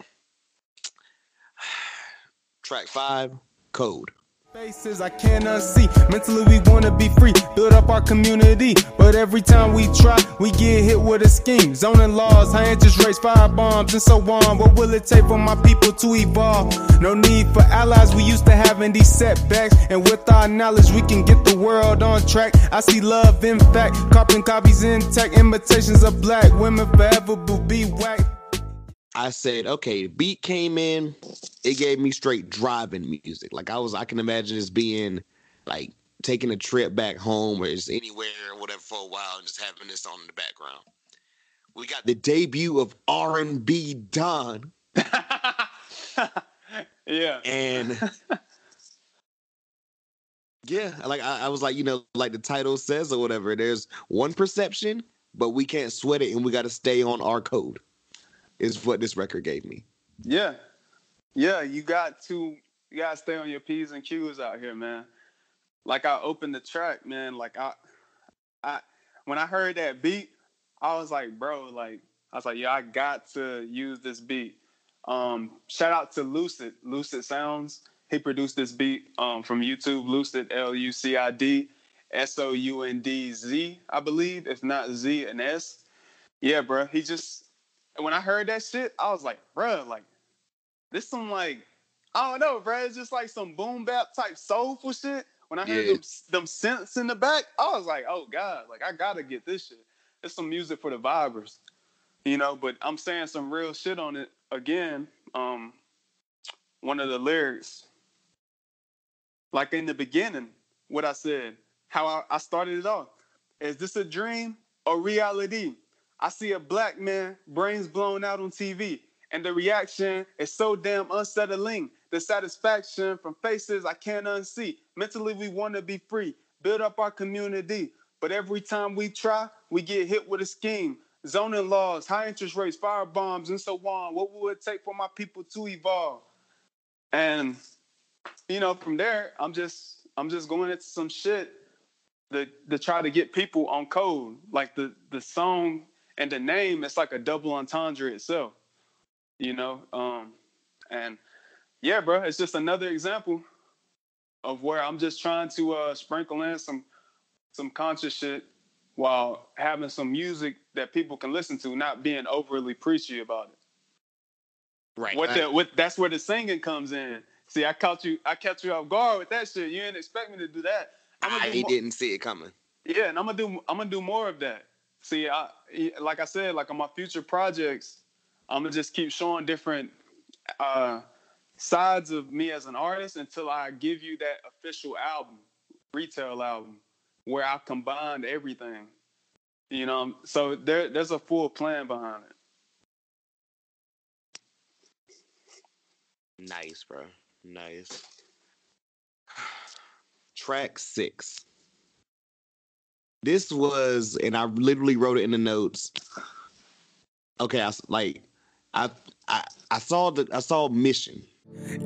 track five, Code. Faces I cannot see. Mentally we want to be free, build up our community, but every time we try we get hit with a scheme. Zoning laws, high interest rates, firebombs and so on. What will it take for my people to evolve? No need for allies, we used to having these setbacks, and with our knowledge we can get the world on track. I see love in fact, carbon copies intact, imitations of black women forever will be whack. I said, okay, the beat came in, it gave me straight driving music. Like I was, I can imagine this being like taking a trip back home or just anywhere or whatever for a while and just having this on in the background. We got the debut of R and B Don. Yeah. And yeah, like I, I was like, you know, like the title says or whatever, there's one perception, but we can't sweat it and we got to stay on our code. Is what this record gave me. Yeah, yeah. You got to you gotta stay on your P's and Q's out here, man. Like I opened the track, man. Like I, I when I heard that beat, I was like, bro. Like I was like, yeah, I got to use this beat. Um, shout out to Lucid, Lucid Sounds. He produced this beat um, from YouTube. Lucid, L U C I D, S O U N D Z, I believe, if not Z and S. Yeah, bro. He just. And when I heard that shit, I was like, bruh, like, this some, like, I don't know, bruh. It's just like some boom bap type soulful shit. When I heard yeah. them, them synths in the back, I was like, oh, God, like, I got to get this shit. It's some music for the vibers, you know? But I'm saying some real shit on it. Again, um, one of the lyrics, like in the beginning, what I said, how I, I started it off. Is this a dream or reality? I see a black man, brains blown out on T V, and the reaction is so damn unsettling. The satisfaction from faces I can't unsee. Mentally, we want to be free, build up our community. But every time we try, we get hit with a scheme. Zoning laws, high interest rates, firebombs, and so on. What would it take for my people to evolve? And, you know, from there, I'm just I'm just going into some shit to, to try to get people on code. Like the, the song... And the name, it's like a double entendre itself, you know? Um, and yeah, bro, it's just another example of where I'm just trying to uh, sprinkle in some some conscious shit while having some music that people can listen to, not being overly preachy about it. Right. What the, what, that's where the singing comes in. See, I caught you, I catch you off guard with that shit. You didn't expect me to do that. I do didn't see it coming. Yeah, and I'm gonna do I'm gonna do more of that. See, I, like I said, like on my future projects, I'm going to just keep showing different uh, sides of me as an artist until I give you that official album, retail album, where I combined everything. You know, so there, there's a full plan behind it. Nice, bro. Nice. Track six. This was, and I literally wrote it in the notes. Okay, I like, I I I saw the I saw mission.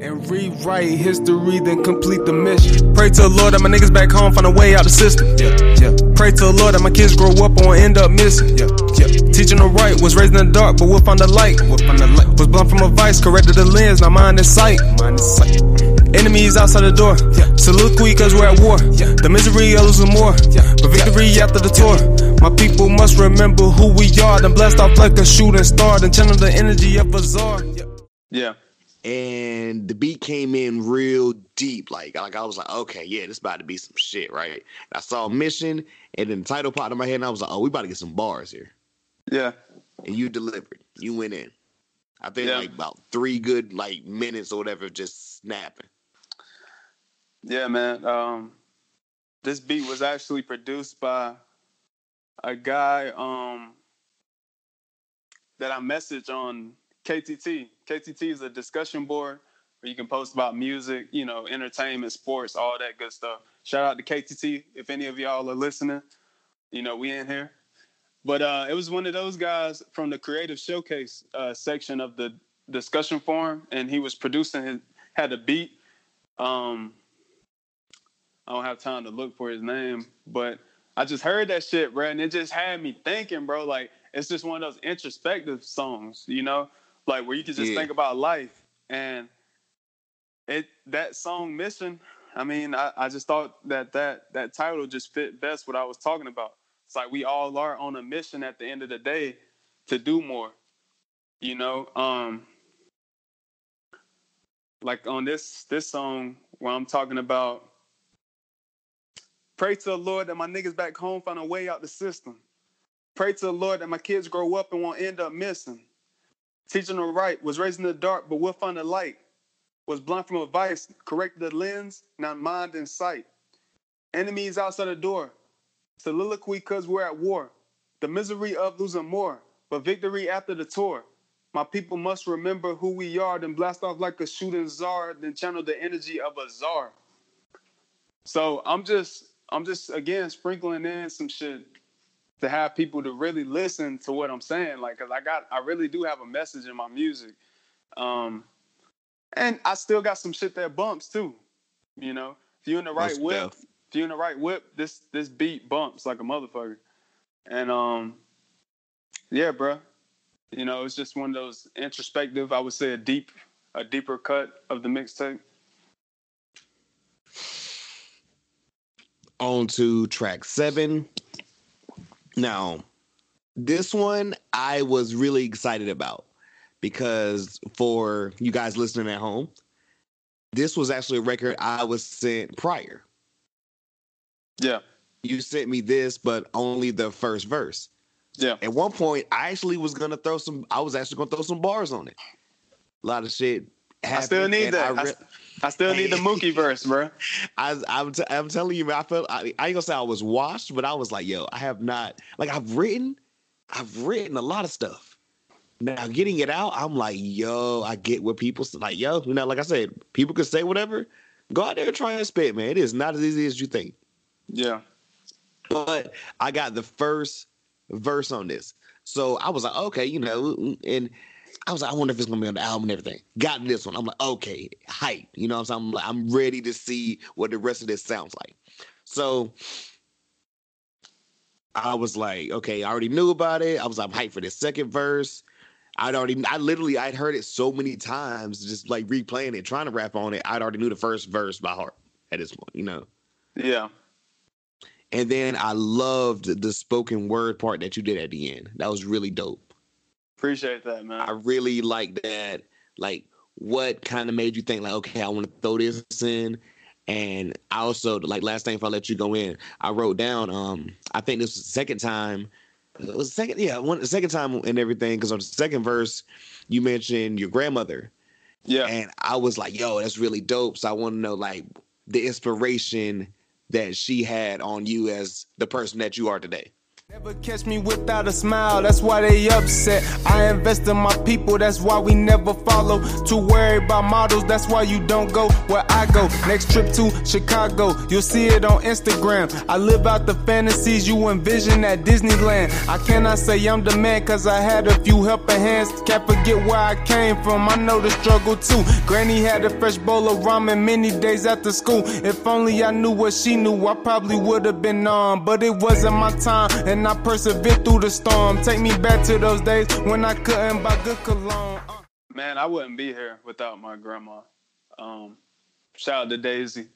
And rewrite history, then complete the mission. Pray to the Lord that my niggas back home find a way out the system. Yeah, yeah. Pray to the Lord that my kids grow up or end up missing. Yeah, yeah. Teaching the right, was raised in the dark, but we'll find the light. We'll find the light. Was blunt from a vice, corrected the lens, now mine is sight. Mine is sight. Enemies outside the door. Yeah. Soliloquy, cause we're at war. Yeah. The misery of losing more. Yeah. But victory yeah. after the tour. My people must remember who we are. Then blessed off like a shooting star. Then channel the energy of bizarre. Yeah. yeah. And the beat came in real deep. Like, like I was like, okay, yeah, this about to be some shit, right? And I saw a mission, and then the title popped in my head, and I was like, oh, we about to get some bars here. Yeah. And you delivered. You went in. I think yeah. like about three good like minutes or whatever, just snapping. Yeah, man. Um, this beat was actually produced by a guy um, that I messaged on K T T. K T T is a discussion board where you can post about music, you know, entertainment, sports, all that good stuff. Shout out to K T T if any of y'all are listening. You know, we in here. But uh, it was one of those guys from the Creative Showcase uh, section of the discussion forum, and he was producing his, had a beat. Um, I don't have time to look for his name, but I just heard that shit, bro, and it just had me thinking, bro. Like, it's just one of those introspective songs, you know, like where you can just yeah. think about life. And it that song, Mission, I mean, I, I just thought that, that that title just fit best what I was talking about. It's like we all are on a mission at the end of the day to do more, you know? Um, like on this this song where I'm talking about, pray to the Lord that my niggas back home find a way out the system. Pray to the Lord that my kids grow up and won't end up missing. Teaching the right, was raised in the dark, but we'll find the light. Was blind from advice, correct the lens, not mind and sight. Enemies outside the door, soliloquy cause we're at war. The misery of losing more, but victory after the tour. My people must remember who we are, then blast off like a shooting czar, then channel the energy of a czar. So I'm just, I'm just again sprinkling in some shit to have people to really listen to what I'm saying, like, cause I got, I really do have a message in my music. Um, And I still got some shit that bumps too, you know. If you're in the right That's whip, tough. if you're in the right whip, this this beat bumps like a motherfucker. And um, yeah, bro, you know, it's just one of those introspective. I would say a deep, a deeper cut of the mixtape. On to track seven. Now, this one I was really excited about. Because for you guys listening at home, this was actually a record I was sent prior. Yeah. You sent me this, but only the first verse. Yeah. At one point, I actually was going to throw some, I was actually going to throw some bars on it. A lot of shit happened. I still need that. I, re- I, I still need the Mookie verse, bro. I, I'm, t- I'm telling you, man, I felt, I, I ain't going to say I was washed, but I was like, yo, I have not, like I've written, I've written a lot of stuff. Now, getting it out, I'm like, yo, I get what people say. Like, yo, you know, like I said, people can say whatever. Go out there and try and spit, man. It is not as easy as you think. Yeah. But I got the first verse on this. So I was like, okay, you know, and I was like, I wonder if it's going to be on the album and everything. Got this one. I'm like, okay, hype. You know what I'm saying? I'm like, I'm ready to see what the rest of this sounds like. So I was like, okay, I already knew about it. I was like, I'm hyped for this second verse. I'd already, I literally, I'd heard it so many times, just like replaying it, trying to rap on it. I'd already knew the first verse by heart at this point, you know? Yeah. And then I loved the spoken word part that you did at the end. That was really dope. Appreciate that, man. I really liked that. Like, what kind of made you think, like, okay, I want to throw this in? And I also, like, last thing, if I let you go in, I wrote down, um, I think this was the second time. It was the second, yeah, one, the second time and everything, because on the second verse, you mentioned your grandmother. Yeah. And I was like, yo, that's really dope. So I want to know, like, the inspiration that she had on you as the person that you are today. Never catch me without a smile, that's why they upset. I invest in my people, that's why we never follow. Too worried about models, that's why you don't go where I go. Next trip to Chicago, you'll see it on Instagram. I live out the fantasies you envision at Disneyland. I cannot say I'm the man, cause I had a few helping hands. Can't forget where I came from, I know the struggle too. Granny had a fresh bowl of ramen many days after school. If only I knew what she knew, I probably would have been on. But it wasn't my time, and I persevered through the storm. Take me back to those days when I couldn't buy good cologne. Uh. Man, I wouldn't be here without my grandma. Um, shout out to Daisy.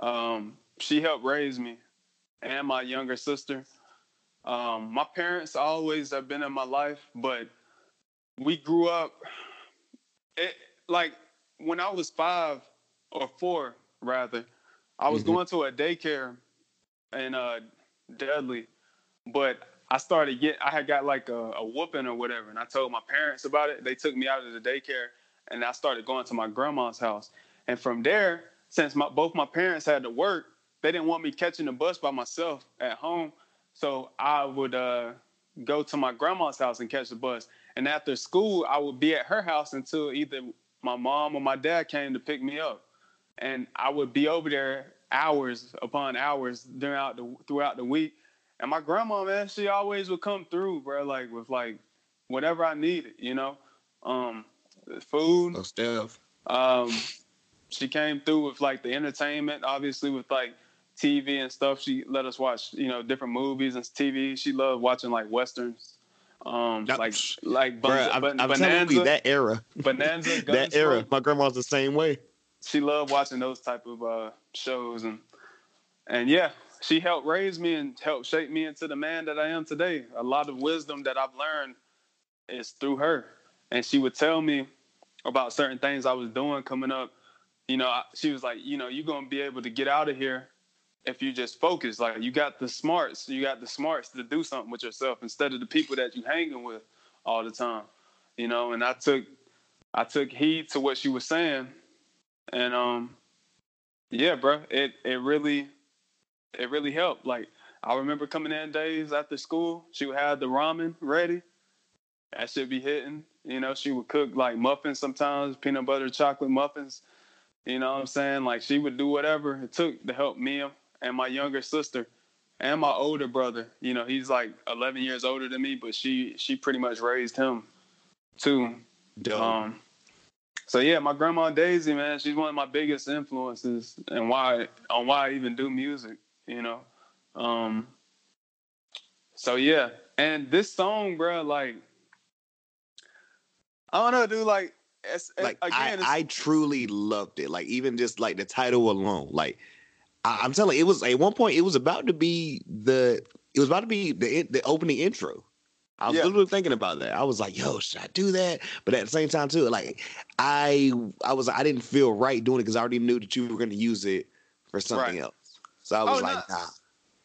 Um, she helped raise me and my younger sister. Um, my parents always have been in my life, but we grew up. It, like when I was five or four, rather, I was mm-hmm. going to a daycare in uh, Dudley. But I started get I had got like a, a whooping or whatever, and I told my parents about it. They took me out of the daycare, and I started going to my grandma's house. And from there, since my, both my parents had to work, they didn't want me catching the bus by myself at home. So I would uh, go to my grandma's house and catch the bus. And after school, I would be at her house until either my mom or my dad came to pick me up. And I would be over there hours upon hours throughout the, throughout the week. And my grandma, man, she always would come through, bro, like with like whatever I needed, you know, um, food. Oh, stuff. Um, she came through with like the entertainment, obviously with like T V and stuff. She let us watch, you know, different movies and T V. She loved watching like westerns, um, now, like like bro, Bonanza, I'm, I'm Bonanza, telling you, that era, Bonanza, that era. My grandma's the same way. she loved watching those type of uh, shows. And, and yeah, she helped raise me and helped shape me into the man that I am today. A lot of wisdom that I've learned is through her. And she would tell me about certain things I was doing coming up. You know, I, she was like, you know, you're going to be able to get out of here if you just focus. Like, you got the smarts. You got the smarts to do something with yourself instead of the people that you hanging with all the time. You know, and I took I took heed to what she was saying. And, um, yeah, bro, it, it really it really helped. Like, I remember coming in days after school, she would have the ramen ready. That should be hitting. You know, she would cook, like, muffins sometimes, peanut butter, chocolate muffins. You know what I'm saying? Like, she would do whatever it took to help me and my younger sister and my older brother. You know, he's, like, eleven years older than me, but she she pretty much raised him, too. Um, so, yeah, my grandma Daisy, man, she's one of my biggest influences and why on why I even do music, you know. Um, so, yeah. And this song, bro, like, I don't know, dude. Like, it's, like it, again, I, it's... I truly loved it. Like, even just like the title alone. Like, I, I'm telling you, it was at one point. It was about to be the. It was about to be the the opening intro. I was yeah. literally thinking about that. I was like, "Yo, should I do that?" But at the same time, too, like, I I was I didn't feel right doing it because I already knew that you were going to use it for something right. else. So I was oh, like, nah. nah.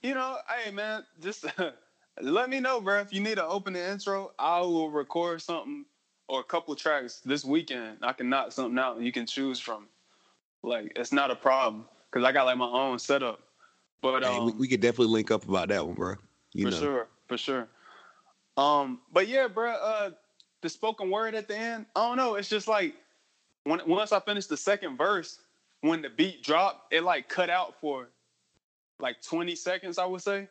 You know, hey man, just let me know, bro. If you need an opening intro, I will record something. Or a couple tracks this weekend, I can knock something out and you can choose from. Like, it's not a problem because I got like my own setup. But hey, um, we, we could definitely link up about that one, bro. You for know. sure, for sure. Um, but yeah, bro, uh, the spoken word at the end, I don't know. It's just like when once I finished the second verse, when the beat dropped, it like cut out for like twenty seconds, I would say,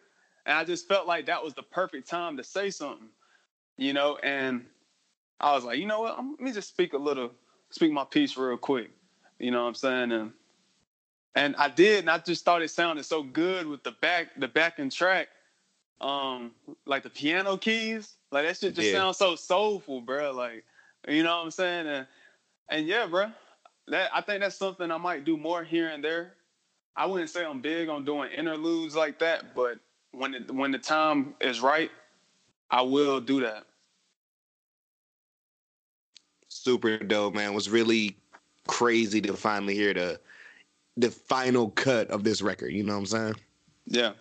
and I just felt like that was the perfect time to say something, you know, and. I was like, you know what? I'm, let me just speak a little, speak my piece real quick. You know what I'm saying? And and I did, and I just thought it sounded so good with the back, the backing track, um, like the piano keys, like that shit just yeah. sounds so soulful, bro. Like, you know what I'm saying? And and yeah, bro, that I think that's something I might do more here and there. I wouldn't say I'm big on doing interludes like that, but when it, when the time is right, I will do that. Super dope, man. It was really crazy to finally hear the the final cut of this record. You know what I'm saying? Yeah.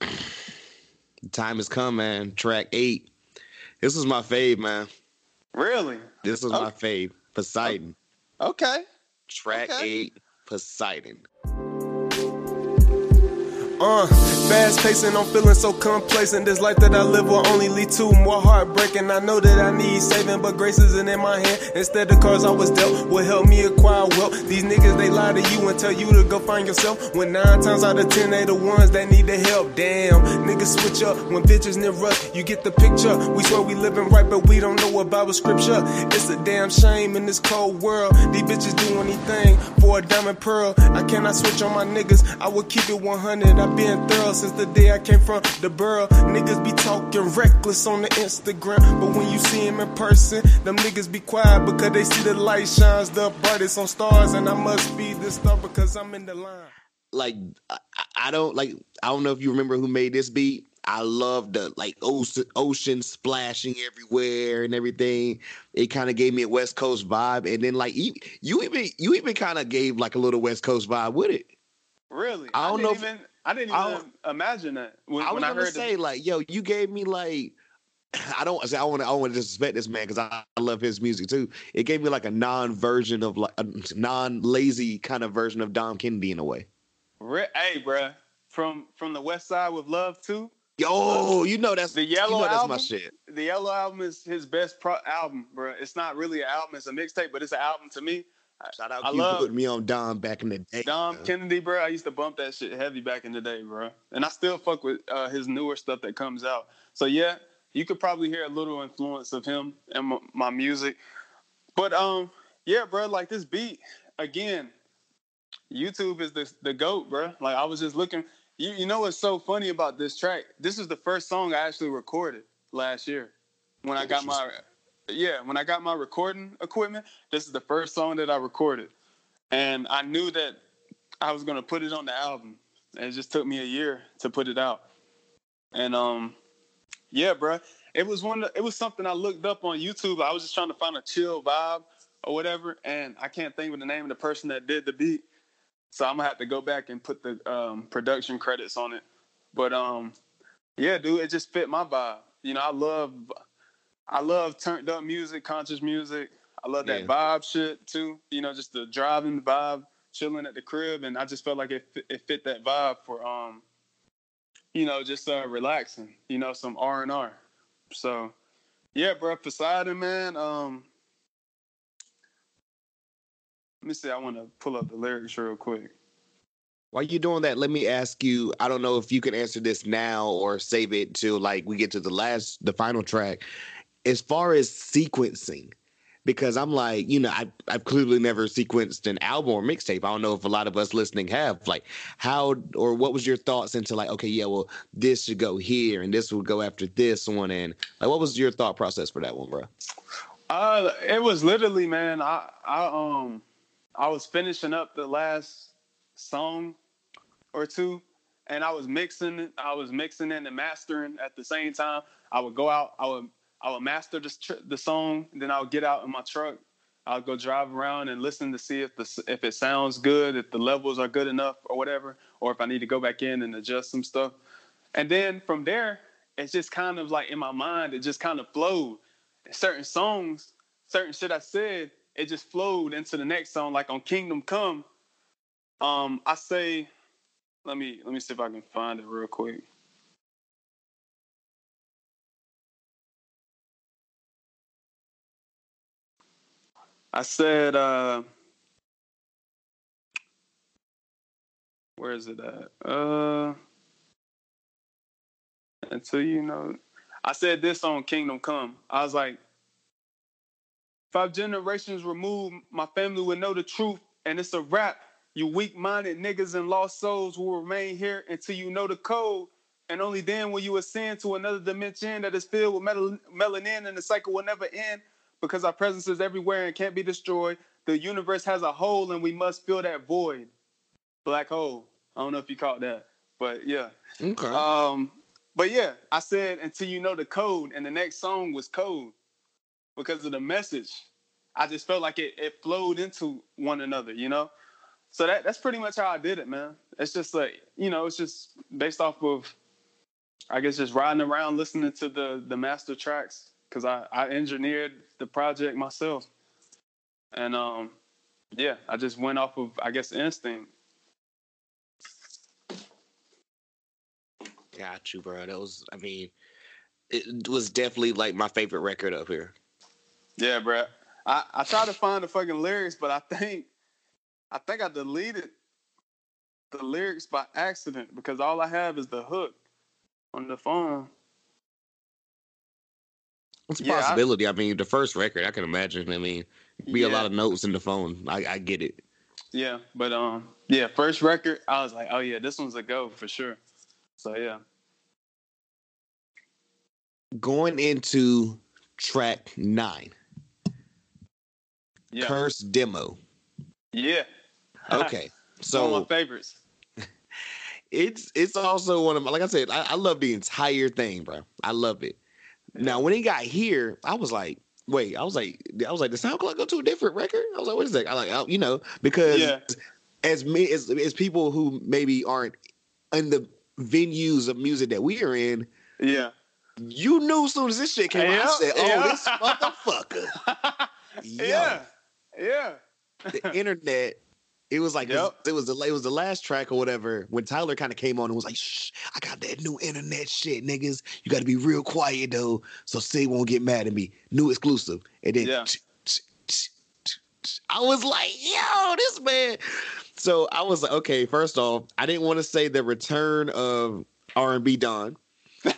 The time has come, man. Track eight. This was my fave, man. Really? This was okay. my fave. Poseidon. Okay. Track okay. eight, Poseidon. Uh, fast pacing, I'm feeling so complacent. This life that I live will only lead to more heartbreaking. I know that I need saving, but grace isn't in my hand. Instead, the cards I was dealt will help me acquire wealth. These niggas, they lie to you and tell you to go find yourself. When nine times out of ten, they the ones that need the help. Damn, niggas switch up when bitches near us. You get the picture. We swear we living right, but we don't know about scripture. It's a damn shame in this cold world. These bitches do anything for a diamond pearl. I cannot switch on my niggas. I will keep it one hundred. I been thorough since the day I came from the borough. Niggas be talking reckless on the Instagram, but when you see him in person, them niggas be quiet because they see the light shines the brightest on stars, and I must be this star because I'm in the line. Like, I, I don't like. I don't know if you remember who made this beat. I love the like ocean, ocean splashing everywhere and everything. It kind of gave me a West Coast vibe, and then like you, you even you even kind of gave like a little West Coast vibe with it. Really, I don't I know. If, even... I didn't even I, imagine that. When, I was when I gonna heard say, the... like, yo, you gave me like, I don't, I want to, I want to disrespect this man because I, I love his music too. It gave me like a non-version of like a non-lazy kind of version of Dom Kennedy in a way. Re- hey, bruh, from from the West Side with Love too. Yo, you know that's the Yellow you know album. That's my shit. The Yellow album is his best pro- album, bruh. It's not really an album; it's a mixtape, but it's an album to me. Shout out, I you love, put me on Dom back in the day. Dom bro. Kennedy, bro. I used to bump that shit heavy back in the day, bro. And I still fuck with uh, his newer stuff that comes out. So, yeah, you could probably hear a little influence of him and my, my music. But, um, yeah, bro, like this beat, again, YouTube is the, the GOAT, bro. Like, I was just looking. You, you know what's so funny about this track? This is the first song I actually recorded last year when I got my... yeah, when I got my recording equipment, this is the first song that I recorded. And I knew that I was going to put it on the album. And it just took me a year to put it out. And, um, yeah, bro, it was one, it was something I looked up on YouTube. I was just trying to find a chill vibe or whatever. And I can't think of the name of the person that did the beat. So I'm going to have to go back and put the um, production credits on it. But, um, yeah, dude, it just fit my vibe. You know, I love, I love turned up music, conscious music. I love that yeah. vibe shit too. You know, just the driving vibe, chilling at the crib, and I just felt like it fit, it fit that vibe for, um, you know, just uh, relaxing. You know, some R and R. So, yeah, bro, Poseidon, man. Um, let me see. I want to pull up the lyrics real quick. While you're doing that, let me ask you, I don't know if you can answer this now or save it till like we get to the last, the final track. As far as sequencing, because I'm like, you know, I, I've clearly never sequenced an album or mixtape. I don't know if a lot of us listening have. Like, how or what was your thoughts into like, okay, yeah, well, this should go here and this will go after this one. And like, what was your thought process for that one, bro? Uh, it was literally, man, I, I, um, I was finishing up the last song or two, and I was mixing it. I was mixing it and mastering at the same time. I would go out. I would I would master the tr- the song. Then I would get out in my truck. I would go drive around and listen to see if the if it sounds good, if the levels are good enough or whatever, or if I need to go back in and adjust some stuff. And then from there, it's just kind of like in my mind, it just kind of flowed. Certain songs, certain shit I said, it just flowed into the next song. Like on Kingdom Come. Um, I say, let me let me see if I can find it real quick. I said, uh, where is it at? Uh, until you know, I said this on Kingdom Come. I was like, five generations removed, my family would know the truth, and it's a wrap. You weak-minded niggas and lost souls will remain here until you know the code, and only then will you ascend to another dimension that is filled with metal- melanin, and the cycle will never end because our presence is everywhere and can't be destroyed. The universe has a hole, and we must fill that void. Black hole. I don't know if you caught that, but yeah. Okay. Um, but yeah, I said until you know the code, and the next song was Code because of the message. I just felt like it, it flowed into one another, you know? So that that's pretty much how I did it, man. It's just like, you know, it's just based off of, I guess, just riding around listening to the the master tracks, because I, I engineered the project myself. And, um, yeah, I just went off of, I guess, instinct. Got you, bro. That was, I mean, it was definitely, like, my favorite record up here. Yeah, bro. I, I tried to find the fucking lyrics, but I think, I think I deleted the lyrics by accident because all I have is the hook on the phone. It's a yeah, possibility. I, I mean, the first record, I can imagine. I mean, be yeah. a lot of notes in the phone. I, I get it. Yeah, but um, yeah, first record, I was like, oh yeah, this one's a go for sure. So yeah. Going into track nine, yeah. Curse Demo. Yeah. Okay. So one of my favorites. It's it's also one of my, like I said, I, I love the entire thing, bro. I love it. Yeah. Now when it got here, I was like, wait, I was like, I was like, the SoundCloud go to a different record? I was like, what is that? I like, I, you know, because yeah. as me as as people who maybe aren't in the venues of music that we are in, yeah, you knew as soon as this shit came yeah. out, I said, oh, yeah. this motherfucker. Yo. Yeah. Yeah. The internet, it was like yep. it, was, it was the it was the last track or whatever when Tyler kind of came on and was like, shh, I got that new internet shit, niggas. You got to be real quiet though, so Sid won't get mad at me. New exclusive, and then yeah. ch- ch- ch- ch- ch- I was like, yo, this man. So I was like, okay, first off, I didn't want to say the return of R and B Don,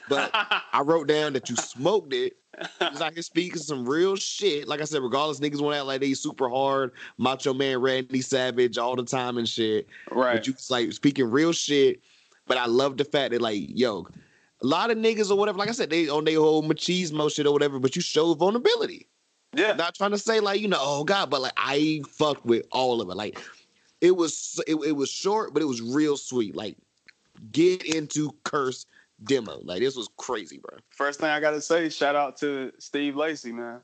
but I wrote down that you smoked it. Because I can speak some real shit. Like I said, regardless, niggas want to act like they super hard, Macho Man Randy Savage all the time and shit. Right. But you like speaking real shit. But I love the fact that like, yo, a lot of niggas or whatever, like I said, they on their whole machismo shit or whatever, but you show vulnerability. Yeah. Not trying to say like, you know, oh God, but like I fucked with all of it. Like it was it, it was short, but it was real sweet. Like get into Curse demo. Like this was crazy, bro. First thing I gotta say, shout out to Steve Lacy, man.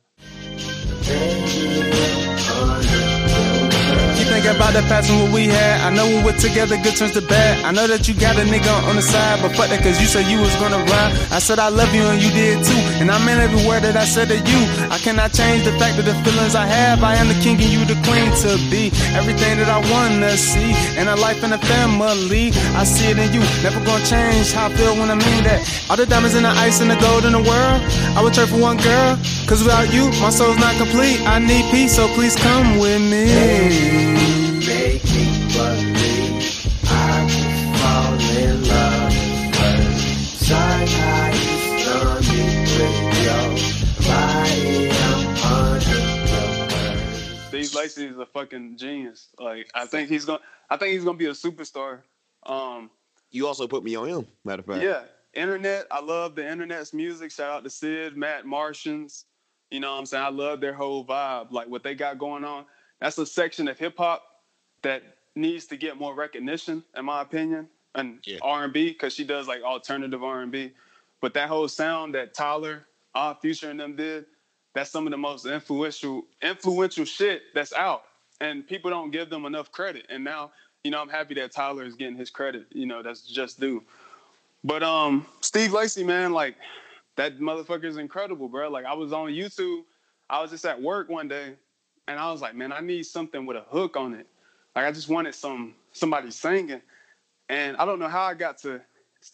You think about the past and what we had. I know we were together, good turns to bad. I know that you got a nigga on the side, but fuck that, cause you said you was gonna ride. I said I love you and you did too, and I meant every word that I said to you. I cannot change the fact that the feelings I have. I am the king and you the queen to be. Everything that I wanna see, and a life and a family, I see it in you. Never gonna change how I feel when I mean that. All the diamonds and the ice and the gold in the world, I would trade for one girl, cause without you, my soul's not complete. I need peace, so please come with me. Make me believe I can fall in love, but somehow you stun me with your body. I'm under the burn. Steve Lacy is a fucking genius. Like I think he's gonna, I think he's gonna be a superstar. Um, you also put me on him. Matter of fact, yeah. Internet, I love the internet's music. Shout out to Sid, Matt, Martians. You know what I'm saying? I love their whole vibe. Like what they got going on. That's a section of hip hop that needs to get more recognition, in my opinion, and yeah. R and B, because she does like alternative R and B. But that whole sound that Tyler, our Future, and them did, that's some of the most influential, influential shit that's out. And people don't give them enough credit. And now, you know, I'm happy that Tyler is getting his credit. You know, that's just due. But um, Steve Lacy, man, like that motherfucker is incredible, bro. Like I was on YouTube, I was just at work one day. And I was like, man, I need something with a hook on it. Like, I just wanted some somebody singing. And I don't know how I got to...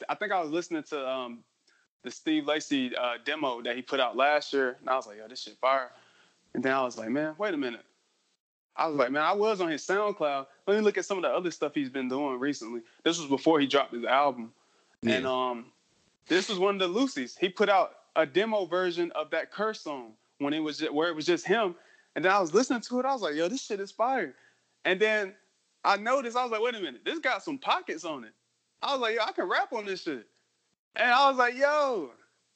I think I was listening to um, the Steve Lacy uh, demo that he put out last year. And I was like, yo, this shit fire. And then I was like, man, wait a minute. I was like, man, I was on his SoundCloud. Let me look at some of the other stuff he's been doing recently. This was before he dropped his album. Yeah. And um, this was one of the Lucy's. He put out a demo version of that Curse song when it was just, where it was just him. And then I was listening to it. I was like, yo, this shit is fire. And then I noticed, I was like, wait a minute. This got some pockets on it. I was like, yo, I can rap on this shit. And I was like, yo.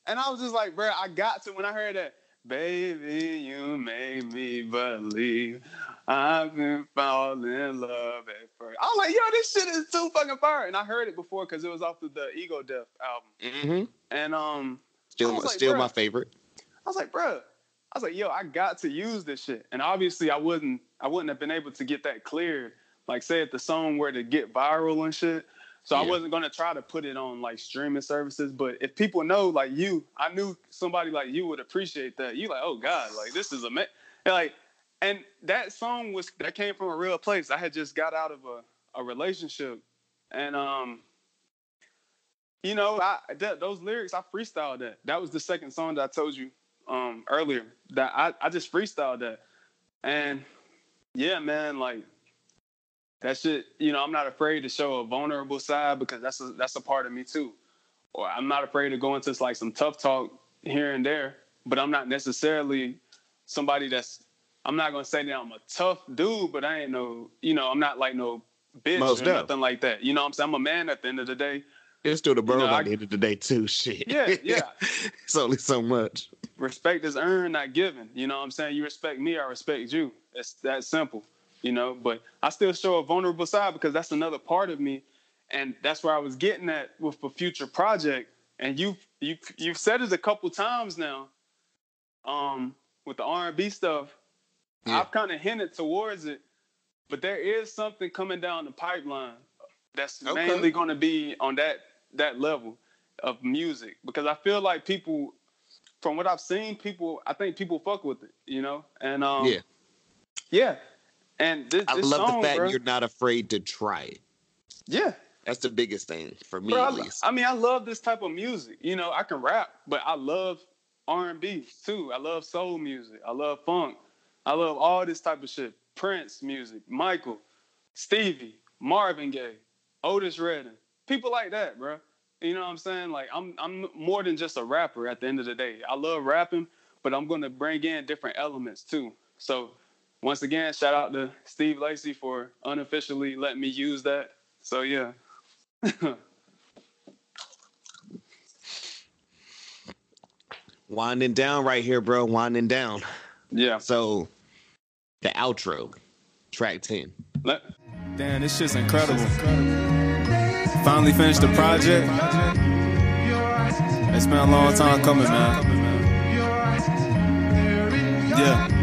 And I was just like, bro, I got to when I heard that. Baby, you made me believe I've been falling in love at first. I was like, yo, this shit is too fucking fire. And I heard it before because it was off of the Ego Death album. Mm-hmm. And um, still, like, still my favorite. I was like, bro. I was like, yo, I got to use this shit. And obviously I wouldn't I wouldn't have been able to get that cleared. Like say if the song were to get viral and shit. So yeah. I wasn't gonna try to put it on like streaming services. But if people know like you, I knew somebody like you would appreciate that. You like, oh God, like this is amazing. Like and that song was that came from a real place. I had just got out of a, a relationship. And um you know, I th- those lyrics, I freestyled that. That was the second song that I told you. Um, earlier that I, I just freestyled that. And yeah, man, like that shit, you know, I'm not afraid to show a vulnerable side because that's a, that's a part of me too. Or I'm not afraid to go into like some tough talk here and there, but I'm not necessarily somebody that's, I'm not going to say that I'm a tough dude, but I ain't no, you know, I'm not like no bitch Most or dumb. Nothing like that. You know what I'm saying? I'm a man at the end of the day. It's still the bro you know, at the end of the day too, shit. Yeah, yeah. It's only so much. Respect is earned, not given. You know what I'm saying? You respect me, I respect you. It's that simple, you know? But I still show a vulnerable side because that's another part of me. And that's where I was getting at with a future project. And you've, you, you've said it a couple times now um, with the R and B stuff. Yeah. I've kind of hinted towards it. But there is something coming down the pipeline that's okay. mainly going to be on that that level of music. Because I feel like people... From what I've seen, people, I think people fuck with it, you know? And, um, yeah. Yeah. And this, I this love song, the fact bro, you're not afraid to try it. Yeah. That's the biggest thing for me, bro, at least. I, I mean, I love this type of music. You know, I can rap, but I love R and B too. I love soul music. I love funk. I love all this type of shit. Prince music, Michael, Stevie, Marvin Gaye, Otis Redding, people like that, bro. You know what I'm saying? Like, I'm I'm more than just a rapper at the end of the day. I love rapping, but I'm going to bring in different elements, too. So, once again, shout out to Steve Lacy for unofficially letting me use that. So, yeah. Winding down right here, bro. Winding down. Yeah. So the outro, track ten. Let- Damn, this shit's incredible. Finally finished the project. It's been a long time coming, man. Yeah.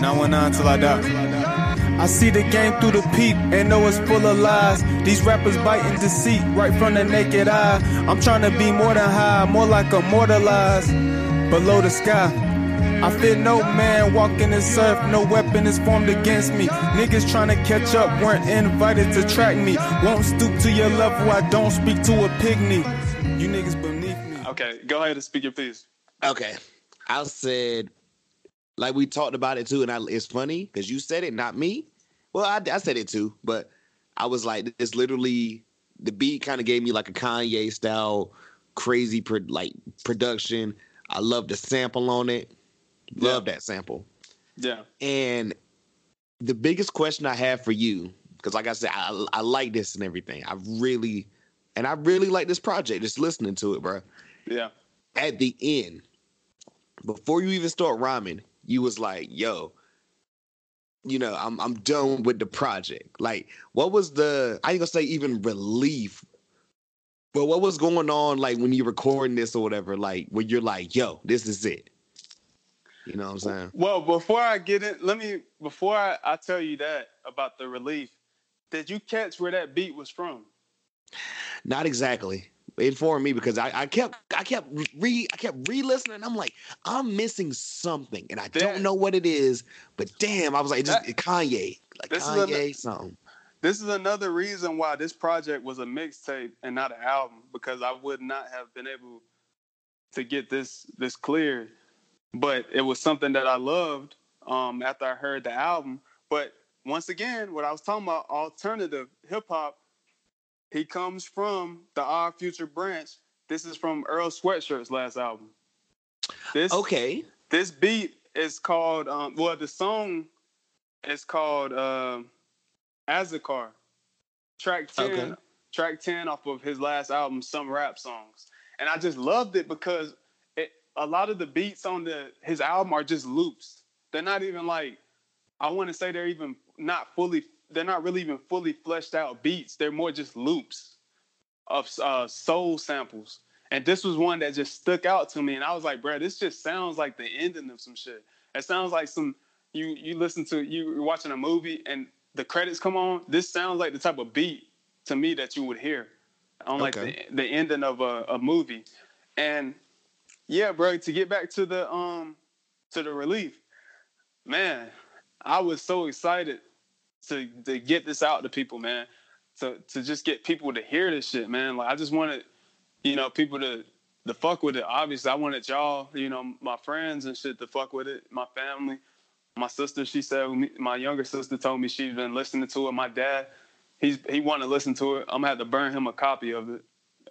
nine one nine till I die. I see the game through the peep and know it's full of lies. These rappers biting deceit right from the naked eye. I'm trying to be more than high, more like immortalized. Below the sky. I fear no man walking this earth, no weapon is formed against me. Niggas trying to catch up, weren't invited to track me. Won't stoop to your level, I don't speak to a pygmy. You niggas beneath me. Okay, go ahead and speak your piece. Okay, I said, like we talked about it too, and I, it's funny, because you said it, not me. Well, I, I said it too, but I was like, it's literally, the beat kind of gave me like a Kanye-style, crazy pro, like production. I love the sample on it. Love yeah. that sample. Yeah. And the biggest question I have for you, because like I said, I, I like this and everything. I really, and I really like this project, just listening to it, bro. Yeah. At the end, before you even start rhyming, you was like, yo, you know, I'm I'm done with the project. Like, what was the, I ain't gonna say even relief, but what was going on, like, when you recording this or whatever, like, when you're like, yo, this is it. You know what I'm saying? Well, before I get in, let me, before I, I tell you that about the relief, did you catch where that beat was from? Not exactly. Inform me, because I, I kept, I kept re, I kept re-listening. I'm like, I'm missing something, and I that, don't know what it is. But damn, I was like, just that, Kanye, like this Kanye, is an, something. This is another reason why this project was a mixtape and not an album, because I would not have been able to get this this clear. But it was something that I loved um, after I heard the album. But once again, what I was talking about, alternative hip-hop, he comes from the Odd Future branch. This is from Earl Sweatshirt's last album. This, okay. This beat is called, um, well, the song is called uh, Azikar. Track ten, okay. Track ten off of his last album, Some Rap Songs. And I just loved it because a lot of the beats on the his album are just loops. They're not even like, I want to say they're even not fully, they're not really even fully fleshed out beats. They're more just loops of uh, soul samples. And this was one that just stuck out to me. And I was like, bro, this just sounds like the ending of some shit. It sounds like some, you you listen to, you're watching a movie and the credits come on. This sounds like the type of beat to me that you would hear on like okay. the, the ending of a, a movie. And yeah, bro, to get back to the um to the relief, man, I was so excited to to get this out to people, man, to to just get people to hear this shit, man. Like, I just wanted, you know, people to, to fuck with it. Obviously, I wanted y'all, you know, my friends and shit to fuck with it, my family. My sister, she said, my younger sister told me she's been listening to it. My dad, he's he wanted to listen to it. I'm going to have to burn him a copy of it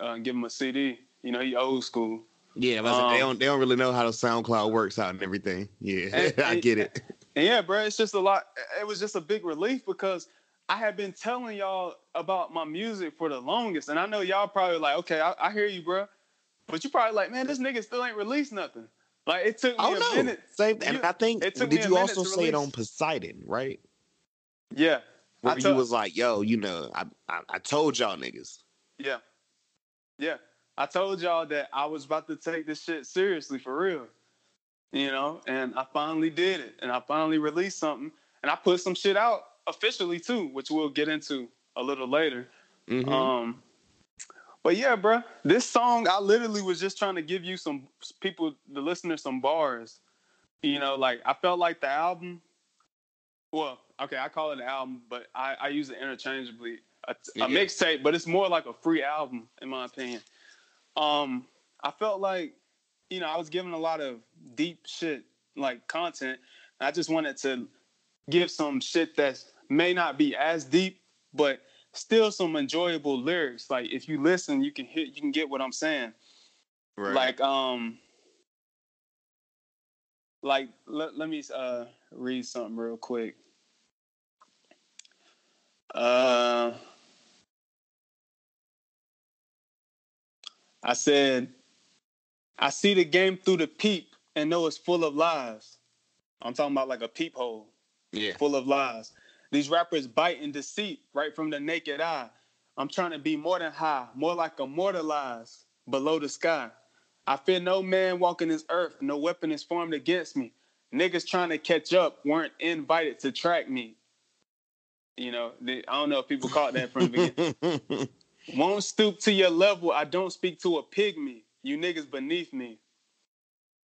uh, and give him a C D. You know, he old school. Yeah, but um, they don't they don't really know how the SoundCloud works out and everything. Yeah, and, I get it. And yeah, bro, it's just a lot. It was just a big relief because I had been telling y'all about my music for the longest, and I know y'all probably like, okay, I, I hear you, bro, but you probably like, man, this nigga still ain't released nothing. Like, it took me oh, a no. minute. Same, and you, I think it took did me a you also say release. It on Poseidon, right? Yeah, where I you t- was like, yo, you know, I, I I told y'all niggas. Yeah, yeah. I told y'all that I was about to take this shit seriously for real, you know, and I finally did it, and I finally released something, and I put some shit out officially too, which we'll get into a little later. Mm-hmm. Um, but yeah, bro, this song, I literally was just trying to give you some people, the listeners, some bars, you know, like I felt like the album, well, okay, I call it an album, but I, I use it interchangeably, a, yeah. a mixtape, but it's more like a free album in my opinion. Um, I felt like, you know, I was given a lot of deep shit, like content. And I just wanted to give some shit that may not be as deep, but still some enjoyable lyrics. Like, if you listen, you can hear, you can get what I'm saying. Right. Like, um, like let, let me uh read something real quick. Uh. I said, I see the game through the peep and know it's full of lies. I'm talking about like a peephole. Yeah. Full of lies. These rappers bite and deceit right from the naked eye. I'm trying to be more than high, more like immortalized below the sky. I fear no man walking this earth, no weapon is formed against me. Niggas trying to catch up weren't invited to track me. You know, the, I don't know if people caught that from the beginning. Won't stoop to your level, I don't speak to a pygmy. You niggas beneath me.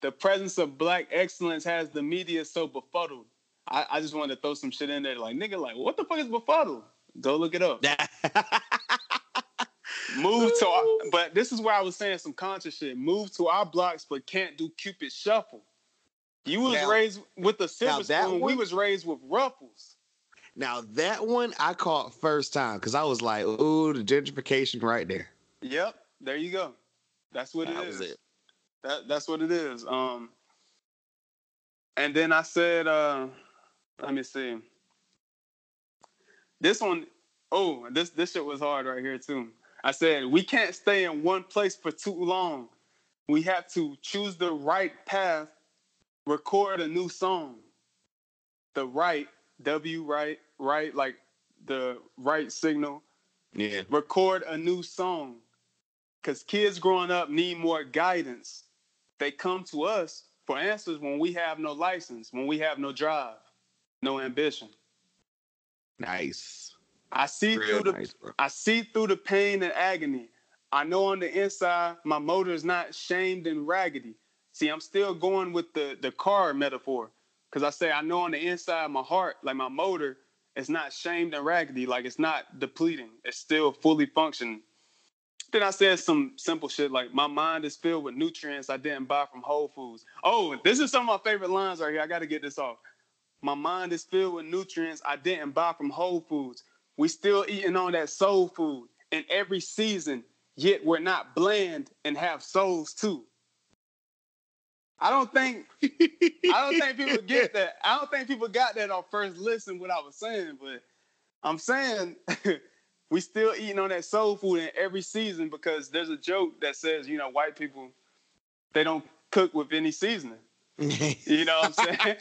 The presence of black excellence has the media so befuddled. I, I just wanted to throw some shit in there like, nigga, like, what the fuck is befuddled? Go look it up. Move to our, but this is where I was saying some conscious shit. Move to our blocks, but can't do Cupid shuffle. You was now, raised with a silver spoon. One, we was raised with ruffles. Now that one I caught first time because I was like, "Ooh, the gentrification right there." Yep, there you go. That's what that it was is. It. That that's what it is. Um, and then I said, uh, "Let me see." This one, oh, this this shit was hard right here too. I said, we can't stay in one place for too long. We have to choose the right path, record a new song. The right, W right, right, like the right signal. Yeah. Record a new song. Because kids growing up need more guidance. They come to us for answers when we have no license, when we have no drive, no ambition. Nice. I see Real through the nice, I see through the pain and agony. I know on the inside my motor is not shamed and raggedy. See, I'm still going with the, the car metaphor because I say I know on the inside my heart, like my motor, is not shamed and raggedy. Like it's not depleting. It's still fully functioning. Then I said some simple shit like my mind is filled with nutrients I didn't buy from Whole Foods. Oh, this is some of my favorite lines right here. I got to get this off. My mind is filled with nutrients I didn't buy from Whole Foods. We still eating on that soul food in every season, yet we're not bland and have souls too. I don't think I don't think people get that. I don't think people got that on first listen what I was saying, but I'm saying we still eating on that soul food in every season because there's a joke that says, you know, white people, they don't cook with any seasoning. You know what I'm saying?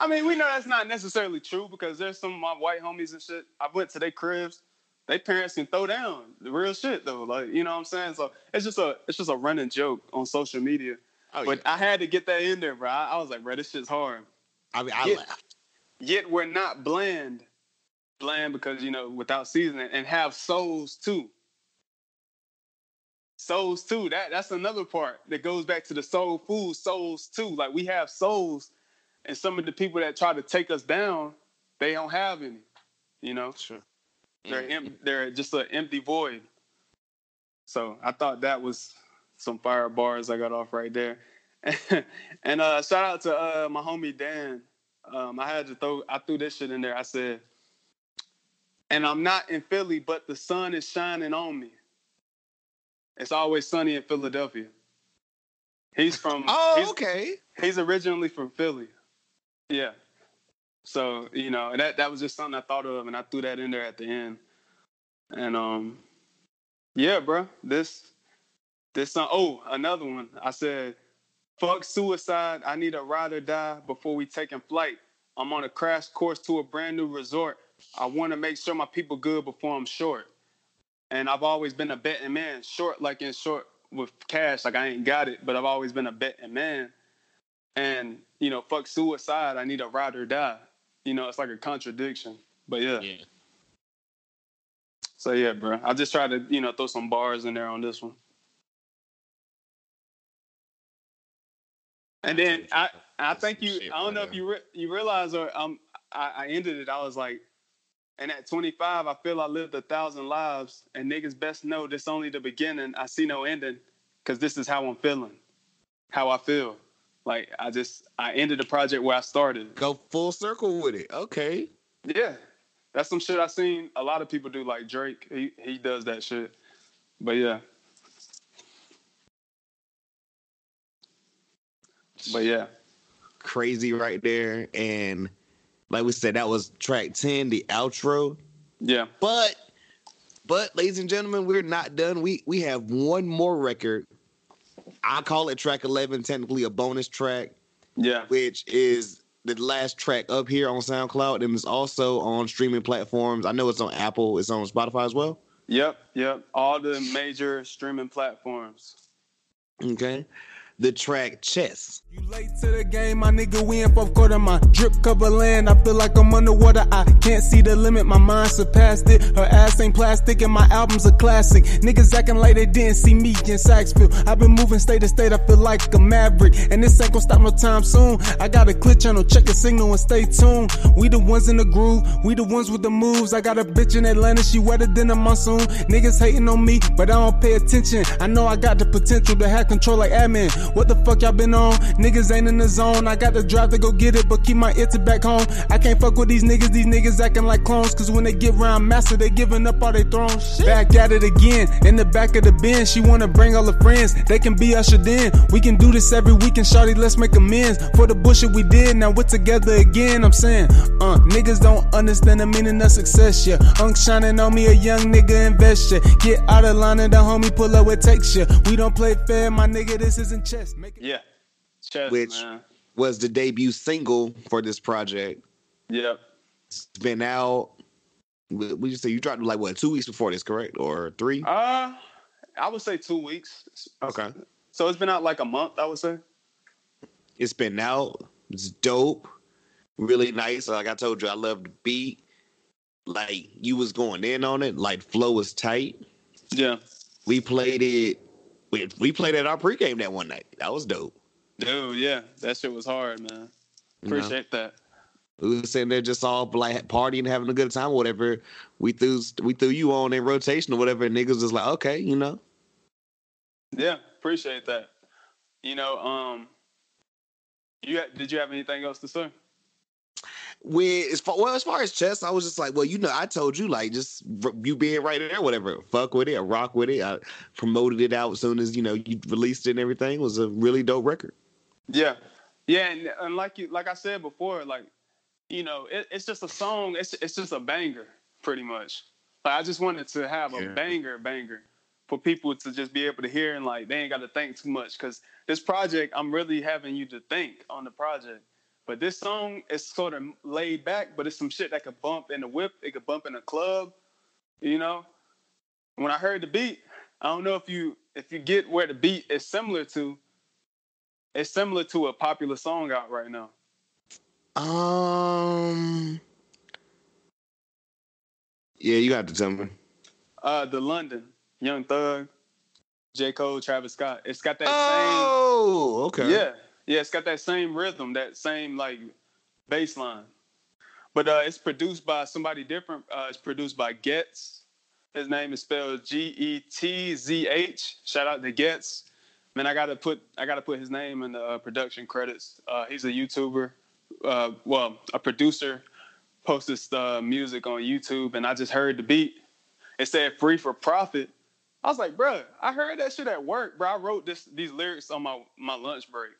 I mean, we know that's not necessarily true because there's some of my white homies and shit. I went to their cribs. Their parents can throw down the real shit though. Like, you know what I'm saying? So it's just a it's just a running joke on social media. Oh, but yeah. I had to get that in there, bro. I, I was like, bro, this shit's hard. I mean, I yet, laughed. Yet we're not bland. Bland because, you know, without seasoning and have souls too. Souls too. That that's another part that goes back to the soul food, souls too. Like we have souls. And some of the people that try to take us down, they don't have any, you know? Sure. They're em- they're just an empty void. So I thought that was some fire bars I got off right there. And uh, shout out to uh, my homie Dan. Um, I had to throw, I threw this shit in there. I said, and I'm not in Philly, but the sun is shining on me. It's always sunny in Philadelphia. He's from... Oh, he's, okay. He's originally from Philly. Yeah. So, you know, that, that was just something I thought of, and I threw that in there at the end. And, um, yeah, bro, this, this song, oh, another one. I said, fuck suicide, I need a ride or die before we taking flight. I'm on a crash course to a brand new resort. I want to make sure my people good before I'm short. And I've always been a betting man, short like in short with cash, like I ain't got it, but I've always been a betting man. And, you know, fuck suicide, I need a ride or die. You know, it's like a contradiction. But, yeah. yeah. So, yeah, bro. I just tried to, you know, throw some bars in there on this one. And then I, I think you, I don't know if you re- you realize, or um, I, I ended it, I was like, and at twenty-five, I feel I lived a thousand lives, and niggas best know this only the beginning. I see no ending, because this is how I'm feeling, how I feel. Like, I just, I ended the project where I started. Go full circle with it. Okay. Yeah. That's some shit I seen a lot of people do, like Drake. He he does that shit. But, yeah. But, yeah. Crazy right there. And like we said, that was track ten, the outro. Yeah. But, but ladies and gentlemen, we're not done. We, we have one more record I call it track eleven, technically a bonus track. Yeah. Which is the last track up here on SoundCloud, and it's also on streaming platforms. I know it's on Apple. It's on Spotify as well? Yep, yep. All the major streaming platforms. Okay. The track Chess. You late to the game, my nigga, we in fourth quarter. My drip cover land, I feel like I'm underwater. I can't see the limit, my mind surpassed it. Her ass ain't plastic and my album's a classic. Niggas acting like they didn't see me in Saxville. I've been moving state to state, I feel like a maverick. And this ain't gonna stop no time soon. I got a glitch channel, check the signal and stay tuned. We the ones in the groove, we the ones with the moves. I got a bitch in Atlanta, she wetter than a monsoon. Niggas hating on me, but I don't pay attention. I know I got the potential to have control like admin. What the fuck y'all been on? Niggas ain't in the zone. I got the drive to go get it, but keep my ear to back home. I can't fuck with these niggas. These niggas acting like clones. Cause when they get round master, they giving up all they thrones. Shit. Back at it again. In the back of the bin. She wanna bring all her friends. They can be ushered in. We can do this every weekend. Shawty, let's make amends. For the bullshit we did. Now we're together again. I'm saying, uh, niggas don't understand the meaning of success, yeah. Unk shining on me, a young nigga invest, yeah. Get out of line and the homie pull up, it takes you. We don't play fair, my nigga. This isn't Chess. Make it- yeah. Chess, which man. was the debut single for this project. Yep. It's been out. We just say you dropped like what, two weeks before this, correct? Or three? Uh I would say two weeks. Okay. So it's been out like a month, I would say. It's been out. It's dope. Really nice. Like I told you, I love the beat. Like you was going in on it. Like flow was tight. Yeah. We played it. We, we played at our pregame that one night. That was dope. Dude, yeah, that shit was hard, man. Appreciate you know, that. We were sitting there just all like partying, having a good time, or whatever. We threw we threw you on in rotation or whatever, and niggas was like, okay, you know. Yeah, appreciate that. You know, um, you did you have anything else to say? When as far well as far as Chess, I was just like, well, you know, I told you like just you being right there, whatever. Fuck with it, I rock with it. I promoted it out as soon as you know you released it and everything. It was a really dope record. Yeah, yeah, and, and like you, like I said before, like you know, it, it's just a song. It's it's just a banger, pretty much. Like I just wanted to have yeah. a banger, banger for people to just be able to hear and like they ain't got to think too much because this project, I'm really having you to think on the project. But this song is sort of laid back, but it's some shit that could bump in the whip. It could bump in a club, you know. When I heard the beat, I don't know if you if you get where the beat is similar to. It's similar to a popular song out right now. Um. Yeah, you got to tell me. Uh, the London, Young Thug, J. Cole, Travis Scott. It's got that oh, same. Oh, okay. Yeah, yeah, it's got that same rhythm, that same like bass line. But uh, it's produced by somebody different. Uh, it's produced by Getz. His name is spelled G E T Z H. Shout out to Getz. Man, I gotta put I gotta put his name in the uh, production credits. Uh, he's a YouTuber, uh, well, a producer. Posts uh, music on YouTube, and I just heard the beat. It said "free for profit." I was like, "Bro, I heard that shit at work, bro." I wrote this these lyrics on my, my lunch break.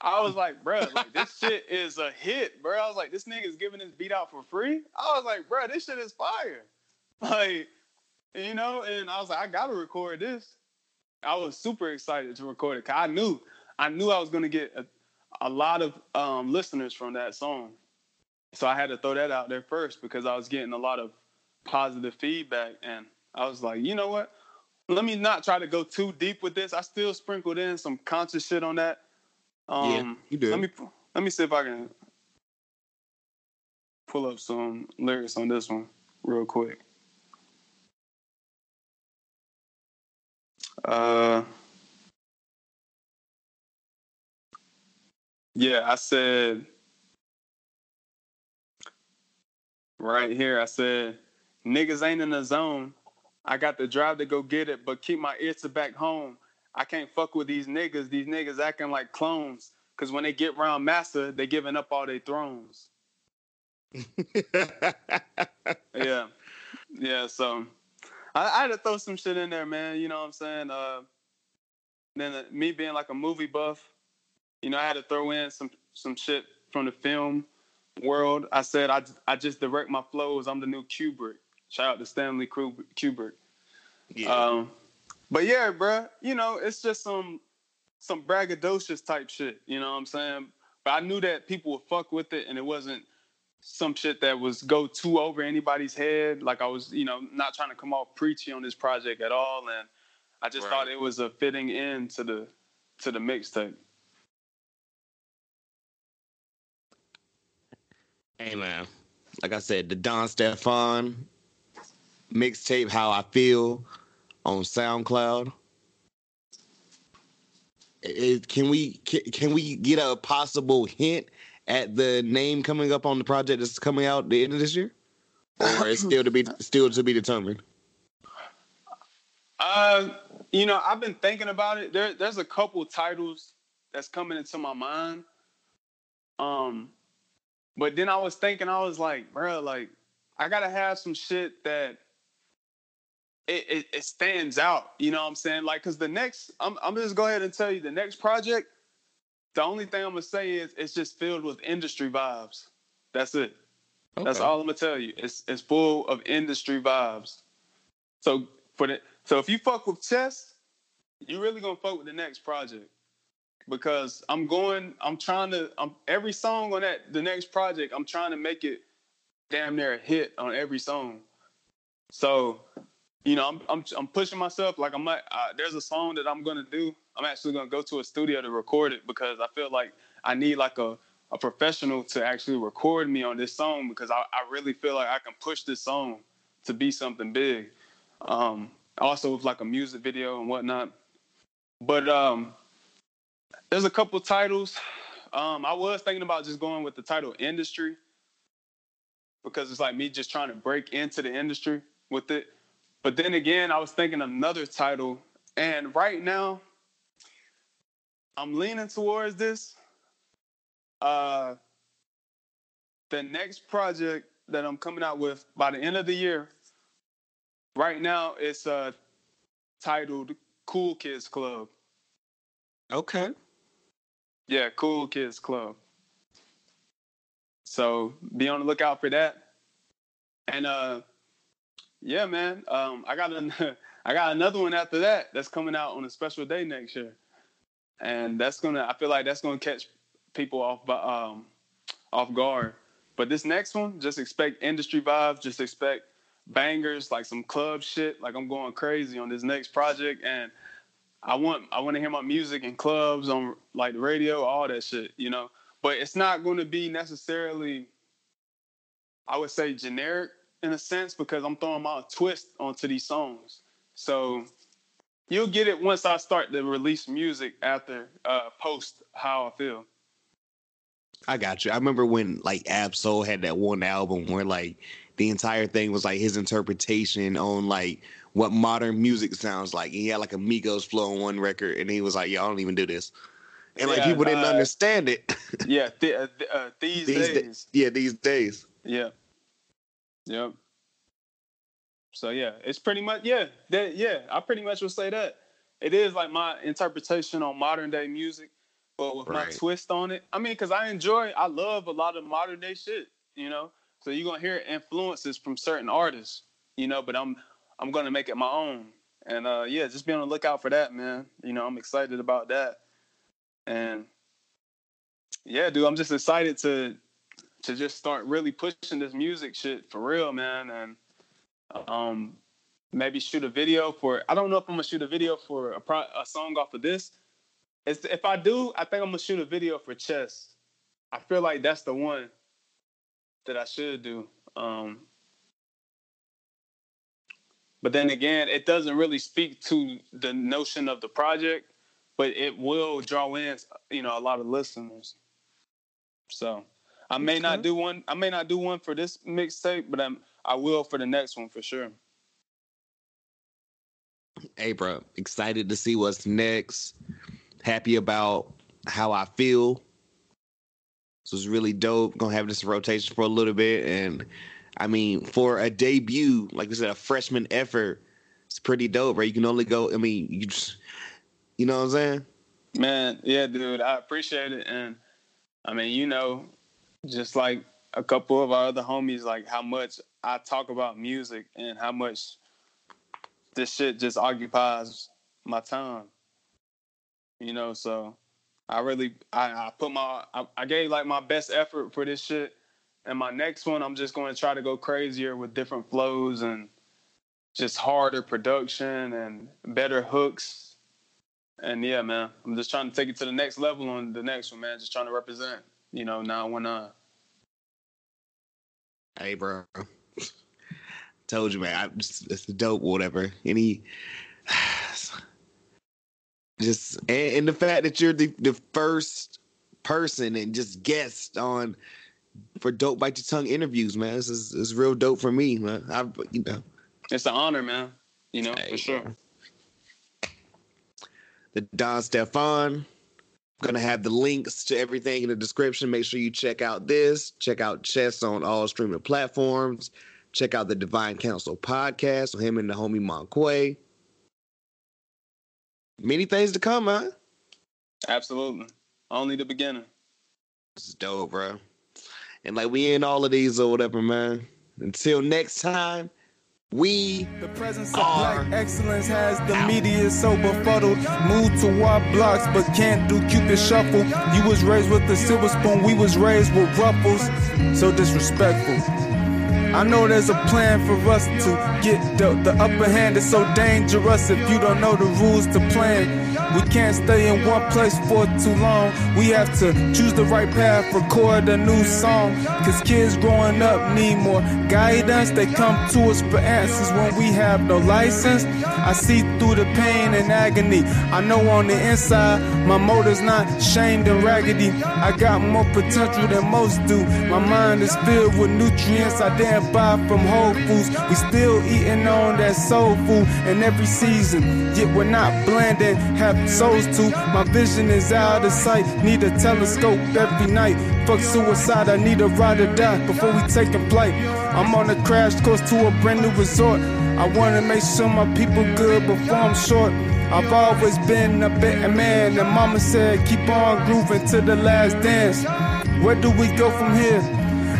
I was like, "Bro, like this shit is a hit, bro." I was like, "This nigga's giving this beat out for free." I was like, "Bro, this shit is fire." Like, you know, and I was like, "I gotta record this." I was super excited to record it because I knew I knew I was going to get a, a lot of um, listeners from that song. So I had to throw that out there first because I was getting a lot of positive feedback. And I was like, you know what? Let me not try to go too deep with this. I still sprinkled in some conscious shit on that. Um, yeah, you did. Let me, let me see if I can pull up some lyrics on this one real quick. Uh, yeah, I said, right here, I said, niggas ain't in the zone. I got the drive to go get it, but keep my ear to back home. I can't fuck with these niggas. These niggas acting like clones. Because when they get round massa, they giving up all their thrones. yeah. Yeah, so... I had to throw some shit in there, man. You know what I'm saying? Uh, then uh, me being like a movie buff, you know, I had to throw in some some shit from the film world. I said I I just direct my flows. I'm the new Kubrick. Shout out to Stanley Kubrick. Yeah. Um, but yeah, bro, you know, it's just some some braggadocious type shit, you know what I'm saying? But I knew that people would fuck with it, and it wasn't some shit that was go too over anybody's head. Like, I was, you know, not trying to come off preachy on this project at all, and I just right. thought it was a fitting end to the to the mixtape. Hey, man. Like I said, the Don Stefan mixtape, How I Feel, on SoundCloud. It, can we can, can we get a possible hint at the name coming up on the project that's coming out the end of this year, or it's still to be still to be determined? Uh, you know, I've been thinking about it. There, there's a couple titles that's coming into my mind. Um, but then I was thinking, I was like, bro, like I gotta have some shit that it, it, it stands out. You know what I'm saying? Like, cause the next, I'm I'm just go ahead and tell you, the next project, the only thing I'm gonna say is it's just filled with industry vibes. That's it. Okay. That's all I'm gonna tell you. It's it's full of industry vibes. So for the So if you fuck with Chess, you really gonna fuck with the next project, because I'm going, I'm trying to, I'm every song on that the next project, I'm trying to make it damn near a hit on every song. So, you know, I'm I'm, I'm pushing myself. Like I'm like, uh, there's a song that I'm gonna do. I'm actually gonna go to a studio to record it, because I feel like I need like a a professional to actually record me on this song, because I I really feel like I can push this song to be something big. Um, Also with like a music video and whatnot. But um, there's a couple titles. Um, I was thinking about just going with the title Industry, because it's like me just trying to break into the industry with it. But then again, I was thinking another title. And right now, I'm leaning towards this. Uh, the next project that I'm coming out with by the end of the year, right now, it's uh, titled Cool Kids Club. Okay. Yeah, Cool Kids Club. So be on the lookout for that. And uh, yeah, man, um, I got an- I got another one after that that's coming out on a special day next year, and that's gonna I feel like that's gonna catch people off by, um off guard. But this next one, just expect industry vibes. Just expect bangers, like some club shit. Like I'm going crazy on this next project, and I want I want to hear my music in clubs, on like the radio, all that shit, you know. But it's not going to be necessarily, I would say, generic in a sense, because I'm throwing my twist onto these songs. So you'll get it once I start to release music after uh, post How I Feel. I got you. I remember when like Absol had that one album where like the entire thing was like his interpretation on like what modern music sounds like. He had like a Migos flow on one record, and he was like, "Yo, I don't even do this," and like yeah, people didn't uh, understand it. yeah, th- uh, th- uh, these, these days. Da- yeah, these days. Yeah. Yep. So yeah, it's pretty much yeah, that, yeah. I pretty much would say that it is like my interpretation on modern day music, but with right. my twist on it. I mean, because I enjoy, I love a lot of modern day shit, you know. So you're gonna hear influences from certain artists, you know, but I'm I'm gonna make it my own. And uh, yeah, just be on the lookout for that, man. You know, I'm excited about that. And yeah, dude, I'm just excited to to just start really pushing this music shit for real, man. And um, maybe shoot a video for. I don't know if I'm gonna shoot a video for a, pro, a song off of this. It's, if I do, I think I'm gonna shoot a video for Chess. I feel like that's the one that I should do. Um, but then again, it doesn't really speak to the notion of the project, but it will draw in, you know, a lot of listeners. So I may okay. not do one. I may not do one for this mixtape, but I'm, I will for the next one for sure. Hey, bro. Excited to see what's next. Happy about How I Feel. So it's really dope. Gonna have this rotation for a little bit. And I mean, for a debut, like I said, a freshman effort, it's pretty dope, right? You can only go, I mean, you just, you know what I'm saying? Man, yeah, dude, I appreciate it. And I mean, you know, just like a couple of our other homies, like how much I talk about music and how much this shit just occupies my time. You know, so I really I, I put my I, I gave like my best effort for this shit. And my next one, I'm just going to try to go crazier with different flows and just harder production and better hooks. And yeah, man, I'm just trying to take it to the next level on the next one, man. Just trying to represent, you know, nine one nine. Hey, bro. Told you, man. I'm just, it's dope, whatever. Any, just and, and the fact that you're the, the first person and just guest on for Dope Bite Your Tongue interviews, man. This is it's real dope for me, man. I, you know, it's an honor, man. You know, hey, for sure. The Don Stefan. I'm gonna have the links to everything in the description. Make sure you check out this. Check out Chess on all streaming platforms. Check out the Divine Council podcast with him and the homie Mon Quay. Many things to come, huh? Absolutely. Only the beginning. This is dope, bro. And like we in all of these or whatever, man. Until next time, we the presence of black excellence has the media so befuddled. Moved to our blocks, but can't do Cupid shuffle. You was raised with a silver spoon, we was raised with ruffles. So disrespectful. I know there's a plan for us to get the, the upper hand. It's so dangerous if you don't know the rules to plan. We can't stay in one place for too long. We have to choose the right path, record a new song. Cause kids growing up need more guidance. They come to us for answers when we have no license. I see through the pain and agony. I know on the inside, my motive's not shamed and raggedy. I got more potential than most do. My mind is filled with nutrients I didn't buy from Whole Foods. We still eating on that soul food in every season, yet we're not blending, have souls too. My vision is out of sight, need a telescope every night. Fuck suicide, I need a ride or die before we taking flight. I'm on a crash course to a brand new resort. I wanna make sure my people good before I'm short. I've always been a better man, and mama said keep on grooving to the last dance. Where do we go from here?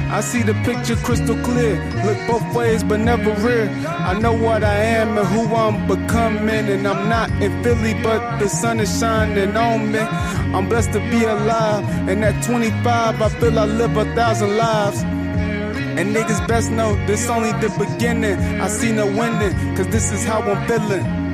I see the picture crystal clear. Look both ways but never rear. I know what I am and who I'm becoming. And I'm not in Philly, but the sun is shining on me. I'm blessed to be alive. And at twenty-five, I feel I live a thousand lives. And niggas best know this only the beginning. I see no ending, cause this is how I'm feeling.